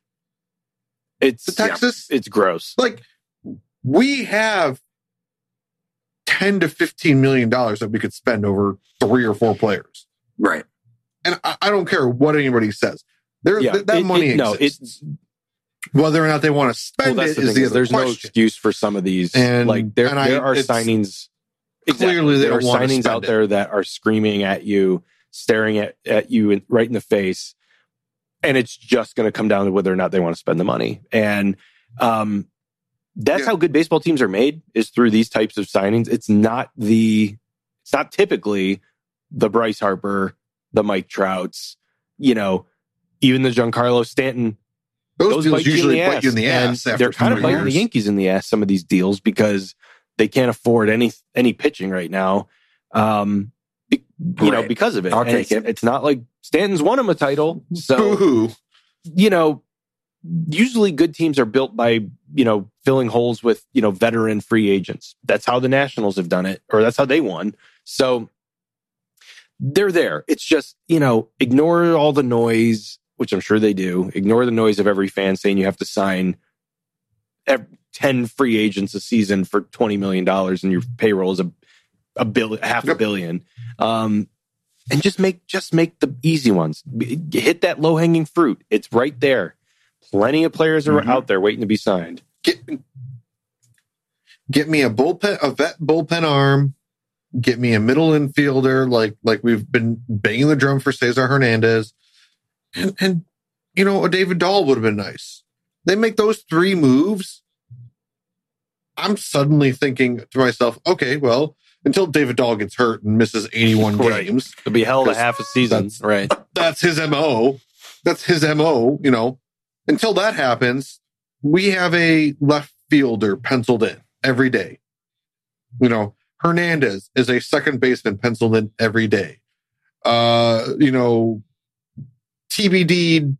It's Texas. Yeah, it's gross. Like, we have ten to fifteen million dollars that we could spend over three or four players. Right. And I, I don't care what anybody says. There, yeah, th- that it, money it, exists. No, whether or not they want to spend well, it the is the is other there's question. There's no excuse for some of these. And, like, there, and there I, are signings. Exactly. Clearly, there are signings out it. there that are screaming at you, staring at, at you in, right in the face. And it's just going to come down to whether or not they want to spend the money. And um, that's yeah. how good baseball teams are made, is through these types of signings. It's not the, it's not typically the Bryce Harper, the Mike Trouts, you know, even the Giancarlo Stanton. Those, those deals usually bite you in the ass. After they're kind of biting the Yankees in the ass, some of these deals, because they can't afford any any pitching right now. Um, be, you know, because of it. I'll and take it's, it. It's not like Stanton's won him a title. So, Boo-hoo. you know, usually good teams are built by, you know, filling holes with, you know, veteran free agents. That's how the Nationals have done it, or that's how they won. So they're there. It's just, you know, ignore all the noise, which I'm sure they do. Ignore the noise of every fan saying you have to sign ten free agents a season for twenty million dollars and your payroll is a, a bill, half a billion. Um, and just make just make the easy ones. Hit that low-hanging fruit. It's right there. Plenty of players are mm-hmm. out there waiting to be signed. Get, get me a bullpen, a vet bullpen arm. Get me a middle infielder, like like we've been banging the drum for Cesar Hernandez. And, and you know, a David Dahl would have been nice. They make those three moves. I'm suddenly thinking to myself, okay, well, until David Dahl gets hurt and misses eighty-one right. games. It'll be hell to half a season. That's, right. That's his M O. That's his M O, you know. Until that happens, we have a left fielder penciled in every day. You know, Hernandez is a second baseman penciled in every day. Uh, you know, T B D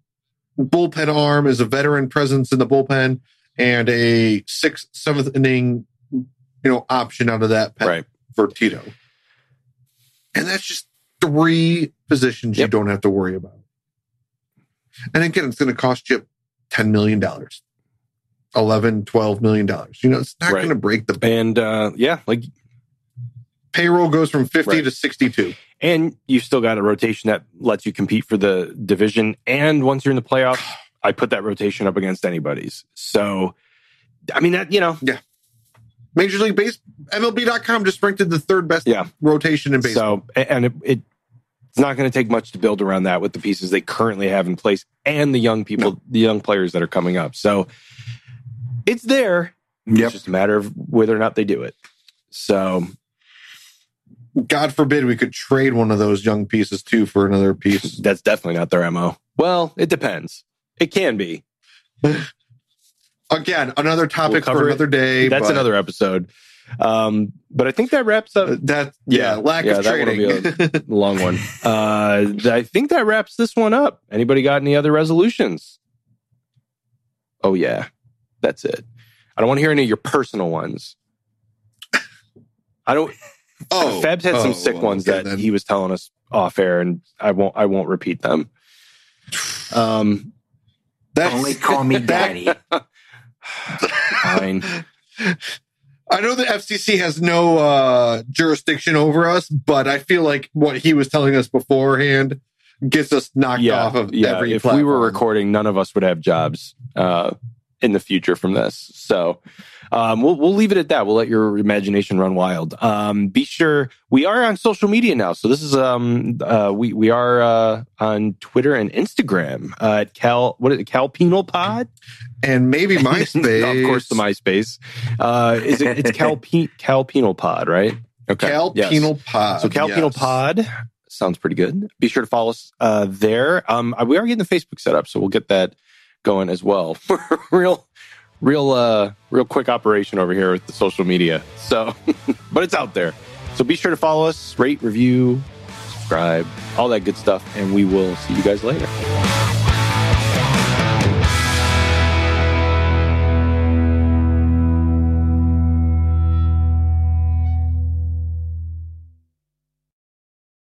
bullpen arm is a veteran presence in the bullpen and a sixth, seventh inning, you know, option out of that pen. Right. For Tito. And that's just three positions yep. you don't have to worry about. And again, it's going to cost you ten million dollars, eleven, twelve million dollars. You know, it's not right. going to break the bank. And uh, yeah, like payroll goes from fifty right. to sixty-two. And you've still got a rotation that lets you compete for the division. And once you're in the playoffs, I put that rotation up against anybody's. So, I mean, that, you know. Yeah. Major League Baseball, M L B dot com just ranked it the third best yeah. rotation in baseball. So, and it, it, it's not going to take much to build around that with the pieces they currently have in place and the young people, no. the young players that are coming up. So it's there. Yep. It's just a matter of whether or not they do it. So, God forbid we could trade one of those young pieces too for another piece. That's definitely not their M O. Well, it depends. It can be. Again, another topic we'll for another day. It. That's but, another episode. Um, but I think that wraps up... That Yeah, yeah lack yeah, of training. That a long one. Uh, I think that wraps this one up. Anybody got any other resolutions? Oh, yeah. That's it. I don't want to hear any of your personal ones. I don't... Oh, Fab's had oh, some sick well, ones okay, that then. He was telling us off air, and I won't I won't repeat them. Um, that's, Only call me daddy. Fine. I know the F C C has no uh, jurisdiction over us, but I feel like what he was telling us beforehand gets us knocked yeah, off of yeah. every If platform. We were recording, none of us would have jobs uh, in the future from this. So um, we'll we'll leave it at that. We'll let your imagination run wild. Um, be sure we are on social media now. So this is um uh, we we are uh, on Twitter and Instagram uh, at Cal what is it Cal Penal Pod. And maybe MySpace. No, of course, the MySpace. Uh, is it, it's Cal, Pe- Cal Penal Pod, right? Okay. Cal yes. Penal Pod. So Cal yes. Penal Pod sounds pretty good. Be sure to follow us uh, there. Um, we are getting the Facebook set up, so we'll get that going as well. real, real, uh, real quick operation over here with the social media. So, but it's out there. So be sure to follow us, rate, review, subscribe, all that good stuff, and we will see you guys later.